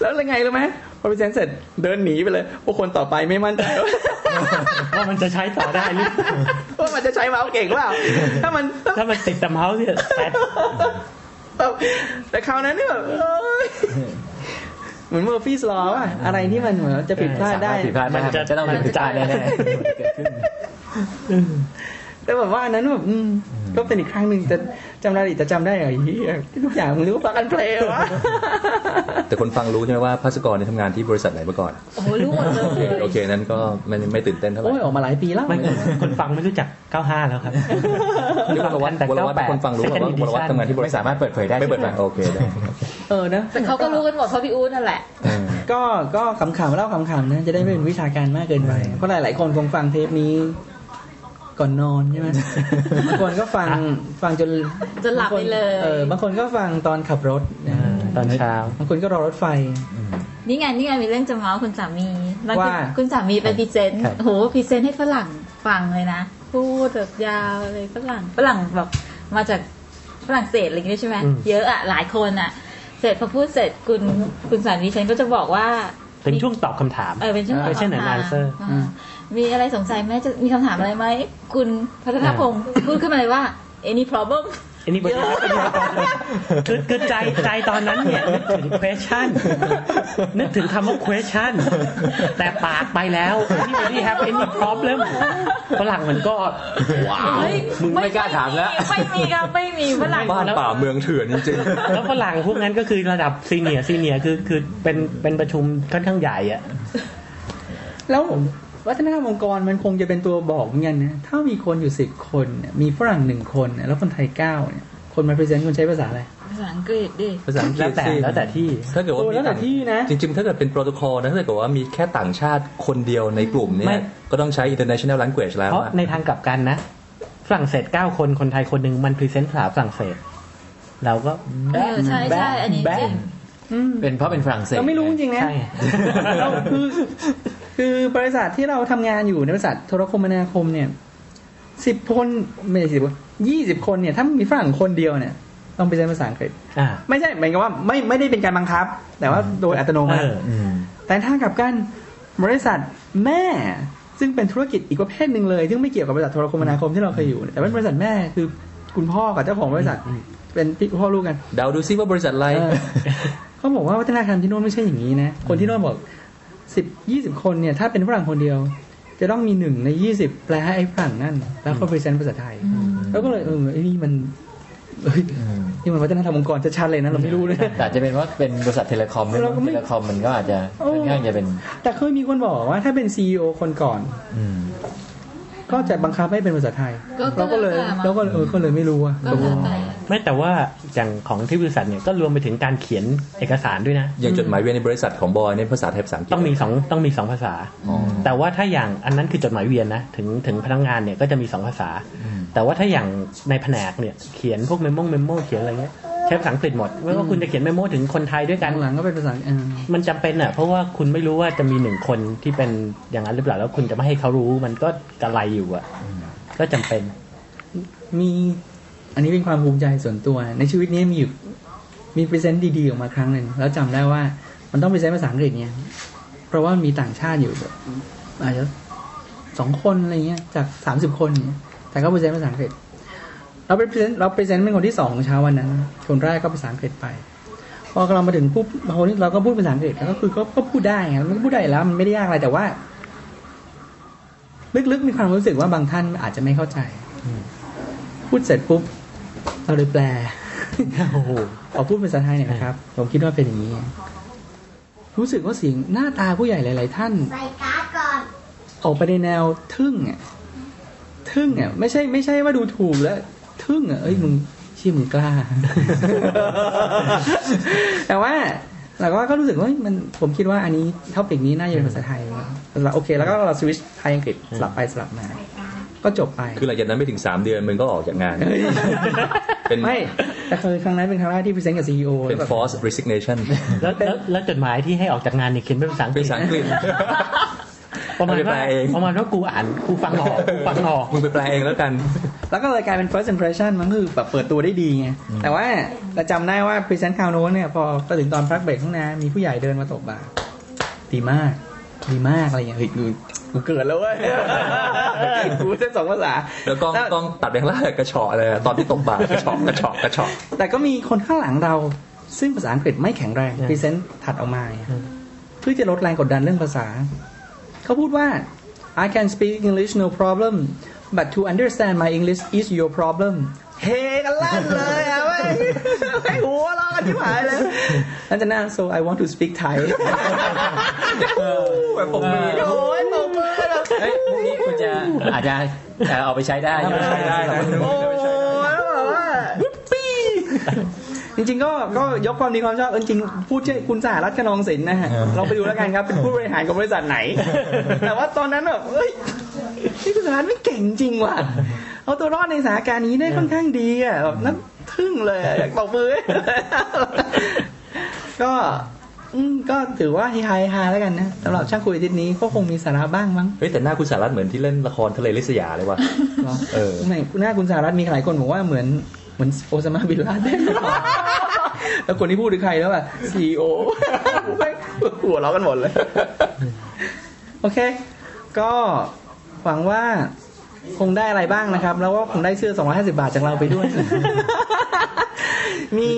แล้วยังไงรู้มั้ยพอพรีเซนต์เสร็จเดินหนีไปเลยพวกคนต่อไปไม่มั่นใจว่ามันจะใช้ต่อได้หรือว่ามันจะใช้เมาส์เก่งเปล่าถ้ามันถ้ามันติดตามเมาส์เนี่ยแต่คราวนั้นเนี่ยแบบเหมือนเมอร์ฟี่สลอว์อะไรที่มันเหมือนจะผิดพลาดได้มันจะจะต้องผิดพลาดแน่ๆเกิดขึ้นแต่แบบว่านั้นแบบรบเป็นอีกครั้งหนึ่งจะจำได้หรือจะจำได้อะไรทุกอย่างมึงรู้ปะกันเพลย์วะแต่คนฟังรู้ใช่ไหมว่าภาสกรเนี่ยทำงานที่บริษัทไหนมาก่อนโอ้รู้หมดเลยโอเคนั้นก็ไม่ไม่ตื่นเต้นเท่าไหร่โอ้ยออกมาหลายปีแล้วคนฟังไม่รู้จักเก้าสิบห้าแล้วครับนึกว่าแต่เก้าสิบแปดคนฟังรู้ว่าบริษัททำงานที่บริษัทไม่สามารถเปิดเผยได้ไม่เปิดเผยโอเคได้เออนะแต่เขาก็รู้กันหมดเพราะพี่อู๊ดนั่นแหละก็ก็ขำๆเล่าขำๆนะจะได้ไม่เป็นวิชาการมากเกินไปเพราะหลายๆคนคงฟังเทปนี้ก่อนนอนใช่ไหมบางคนก็ฟังฟังจนจนหลับไปเลยเออบางคนก็ฟังตอนขับรถตอนเช้าบางคนก็รอรถไฟนี่ไงนี่ไงมีเรื่องจะเมาคุณสามีว่าคุณสามีเป็นพรีเซนต์โหพรีเซนต์ให้ฝรั่งฟังเลยนะพูดแบบยาวเลยฝรั่งฝรั่งแบบมาจากฝรั่งเศสอะไรอย่างนี้ใช่ไหมเยอะอ่ะหลายคนอ่ะเสร็จพอพูดเสร็จคุณคุณสามีฉันก็จะบอกว่าเป็นช่วงตอบคำถามเออเป็นช่วงตอบคำถามมีอะไรสงสัยไหมจะมีคำถามอะไรไหมคุณพัฒนพงศ์พูดขึ้นมาเลยว่า any problem any problem คือคือใจใจตอนนั้นเนี่ยนึกถึง question นึกถึงคำว่า question แต่ปากไปแล้วที่ไม่ได้ have any problem ฝรั่งมันก็ว้าวมึงไม่กล้าถามแล้วไม่มีครับไม่มีฝรั่งบ้านป่าเมืองเถื่อนจริงๆแล้วฝรั่งพวกนั้นก็คือระดับ senior senior คือคือเป็นเป็นประชุมค่อนข้างใหญ่อะแล้ววัฒนธรรมองค์กรมันคงจะเป็นตัวบอกเหมือนกันนะถ้ามีคนอยู่สิบคนมีฝรั่งหนึ่งคนแล้วคนไทยเก้าเนี่ยคนมาพรีเซนต์คนใช้ภาษาอะไรภาษาอังกฤษดิภาษาอังกฤษแล้วแต่แล้วแต่ที่ถ้าเกิดว่ามีแล้วแต่ที่นะจริงๆถ้าเกิดเป็นโปรโตคอลนะถ้าเกิดว่ามีแค่ต่างชาติคนเดียวในกลุ่มเนี่ยก็ต้องใช้ international language แล้วเพราะในทางกลับกันนะฝรั่งเศสเก้าคนคนไทยคนนึงมันพรีเซนต์ภาษาฝรั่งเศสเราก็เออใช่ๆอันนี้จริงเป็นเพราะเป็นฝรั่งเศสเราไม่รู้จริงๆนะใช่เราคือคือบริษัทที่เราทำงานอยู่ในบริษัทโทรคมนาคมเนี่ยสิบคนไม่ใช่สิบ ยี่สิบคนเนี่ยถ้ามีฝรั่งคนเดียวเนี่ยต้องไปเรียนภาษาอังกฤษไม่ใช่หมายความว่าไม่ไม่ได้เป็นการบังคับแต่ว่าโดยอัตโนมัติแต่ถ้ากลับกันบริษัทแม่ซึ่งเป็นธุรกิจอีกประเภทนึงเลยซึ่งไม่เกี่ยวกับบริษัทโทรคมนาคมที่เราเคยอยู่แต่ว่าบริษัทแม่คือคุณพ่อกับเจ้าของบริษัทเป็นพี่พ่อลูกกันเดาดูซิว่าบริษัทอะไรเขาบอกว่าวัฒนธรรมที่โน่นไม่ใช่อย่างนี้นะคนที่โน่นบอกสิบ ยี่สิบคนเนี่ยถ้าเป็นฝรั่งคนเดียวจะต้องมีหนึ่งในยี่สิบแปลให้ไอ้ฝรั่งนั่นแล้วก็พรีเซนต์ภาษาไทยแล้วก็เลยเออไอ้นี่มันเอ้ยนี่มันวัฒนธรรมองค์กรชัดๆเลยนะเราไม่รู้เลยแต่จะเป็นว่าเป็นบริษัทเทเลคอมมั้ยเทเลคอมมันก็อาจจะค่อนข้างจะเป็นแต่เคยมีคนบอกว่าถ้าเป็น ซี อี โอ คนก่อนอืมก็จะบังคับให้เป็นภาษาไทยเราก็เลยเราก็เออก็เลยไม่รู้อ่ะไม่แต่ว่าอย่างของที่บริษัทเนี่ยก็รวมไปถึงการเขียนเอกสารด้วยนะอย่างจดหมายเวียนในบริษัทของบอยเนี่ยภาษาไทยภาษาอังกฤษต้องมีสองต้องมีสองภาษาแต่ว่าถ้าอย่างอันนั้นคือจดหมายเวียนนะถึงถึงพนักงานเนี่ยก็จะมีสองภาษาแต่ว่าถ้าอย่างในแผนกเนี่ยเขียนพวกเมโมเมโมเขียนอะไรเงี้ยใช้ภาษาอังกฤษหมดไม่ว่าคุณจะเขียนเมโมถึงคนไทยด้วยกันหลังก็เป็นภาษามันจำเป็นอ่ะเพราะว่าคุณไม่รู้ว่าจะมีหนึ่งคนที่เป็นอย่างนั้นหรือเปล่าแล้วคุณจะไม่ให้เขารู้มันก็กระไรอยู่อ่ะก็จำเป็นมีอันนี้เป็นความภูมิใจส่วนตัวในชีวิตนี้มีอยู่มีพรีเซนต์ดีๆออกมาครั้งนึงแล้วจำได้ว่ามันต้องพรีเซนต์ภาษาอังกฤษเนี่ยเพราะว่ามีต่างชาติอยู่อาจจะสองคนอะไรเงี้ยจากสามสิบคนแต่ก็พรีเซนต์ภาษาอังกฤษเราไปพรีเซนต์เราพรีเซนต์เป็นคนที่สองของเช้าวันนั้นคนแรกก็ภาษาอังกฤษไปพอเรามาถึงปุ๊บโหนี่เราก็พูดภาษาอังกฤษแล้วก็คือก็ก็พูดได้ฮะมันก็พูดได้แล้วมันไม่ได้ยากอะไรแต่ว่าลึกๆมีความรู้สึกว่าบางท่านอาจจะไม่เข้าใจพูดเสร็จปุ๊บเราเลยแปลโอ้โหพอพูดภาษาไทยเนี่ยนะครับผมคิดว่าเป็นอย่างนี้รู้สึกว่าเสียงหน้าตาผู้ใหญ่หลายๆท่านใส่การ์ดก่อนออกไปในแนวทึ่งอ่ะทึ่งอ่ะไม่ใช่ไม่ใช่ว่าดูถูกแล้วทึ่งอ่ะเอ้ยมึงชื่อมึงกล้าแต่ว่า แล้วก็ก็รู้สึกว่ามันผมคิดว่าอันนี้ท็อปิกนี้น่าจะเป็นภาษาไทยโอเคแล้วก็เราสวิตช์ไทยอังกฤษสลับไปสลับมาก็จบไปคือหลังจากนั้นไม่ถึงสามเดือนมึงก็ออกจากงานเป็นไม่แต่คือครั้งนั้นเป็นครั้งแรกที่พรีเซนต์กับ ซี อี โอ เป็น forced resignation แล้วแล้วจดหมายที่ให้ออกจากงานนี่เขียนเป็นภาษาอังกฤษประมาณว่าประมาณว่ากูอ่านกูฟังออกกูฟังออกมึงไปแปลเองแล้วกันแล้วก็เลยกลายเป็น first impression มันคือแบบเปิดตัวได้ดีไงแต่ว่าเราจำได้ว่า present คราวโน้นเนี่ยพอถึงตอนพักเบรกข้างหน้ามีผู้ใหญ่เดินมาตบบ่าดีมากดีมากอะไรอย่างเงี้ยคือกูเกิดแล้วเว้ยกูได้สองภาษาแล้วกล้องกล้องตัดแบงล่ากระชอกเลยตอนที่ตบบ่ากระชอกกระชอกกระชอกแต่ก็มีคนข้างหลังเราซึ่งภาษาอังกฤษไม่แข็งแรง present ถัดออกมาเพื่อจะลดแรงกดดันเรื่องภาษาเขาพูดว่า I can speak English no problem but to understand my English is your problem เฮกันลั่นเลยอ่ะเว้ยไอ้หัวเราะกันที่หายเลยอาจารย์นะ so I want to speak Thai แบบปมมือโอ้ยปมมือแล้วเฮ้ยพวกนี้คุณจะอาจจะเอาไปใช้ได้ใช้ได้โอ้แล้วแบบว่าวุ๊ปปี้จริงๆก็ก็ยกความดีความชอบจริงๆพูดชื่อคุณสหรัฐกนองศิลป์นะฮะเราไปดูแล้วกันครับเป็นผู้บริหารของบริษัทไหนแต่ว่าตอนนั้นแบบเอ้ยที่คุณสหรัฐไม่เก่งจริงว่ะเอาตัวรอดในสถานการณ์นี้ได้ค่อนข้างดีอ่ะแบบน่าทึ่งเลยอยากตบมือก็ก็ถือว่าไฮไฮแล้วกันนะสำหรับช่างคุยอาทิตย์นี้ก็คงมีสาระบ้างมั้งเฮ้ยแต่หน้าคุณสหรัฐเหมือนที่เล่นละครทะเลลิศยาเลยว่ะเออหน้าคุณสหรัฐมีหลายคนบอกว่าเหมือนเหมือนโอซามาบินลาเด้นแล้วคนที่พูดถึงใครแล้วอ่ะ ซี อี โอ หัวเราะกันหมดเลยโอเคก็หวังว่าคงได้อะไรบ้างนะครับแล้วก็คงได้เสื้อสองร้อยห้าสิบบาทจากเราไปด้วยมี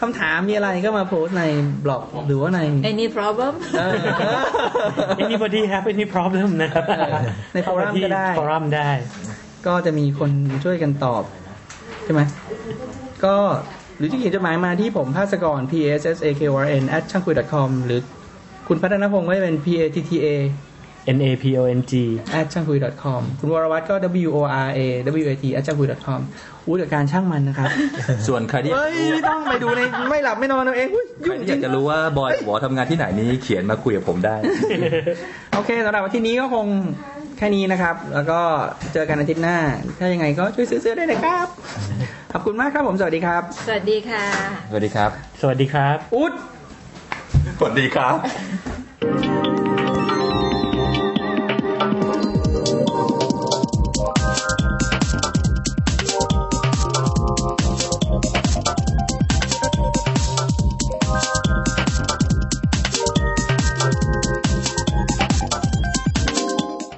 คำถามมีอะไรก็มาโพสในบล็อกหรือว่าใน Any problem Anybody have any problem นะครับในฟอรัมก็ได้ฟอรัมได้ก็จะมีคนช่วยกันตอบใช่ไหมก็หรือที่เขียนจดหมายมาที่ผมภาสกร พี เอส เอส เอ เค อาร์ เอ็น แอท ช่างคุย ดอท คอม หรือคุณพัฒนพงศ์ก็จะเป็น พี เอ ที ที เอ แอท ช่างคุย ดอท คอม คุณวรวัตรก็ ดับเบิลยู โอ อาร์ เอ ดับเบิลยู เอ ที แอท ช่างคุย ดอท คอม อู้กับการช่างมันนะครับส่วนใครที่ไม่ต้องไปดูในไม่หลับไม่นอนเอาเองยุ่งจริงอยากจะรู้ว่าบอยหัวทำงานที่ไหนนี้เขียนมาคุยกับผมได้โอเคสำหรับวันที่นี้ก็คงแค่นี้นะครับแล้วก็เจอกันอาทิตย์หน้าถ้ายังไงก็ช่วยซื้อเสื้อได้เลยครับขอบคุณมากครับผมสวัสดีครับสวัสดีค่ะสวัสดีครับสวัสดีครับอุ๊ดสวัสดีครับ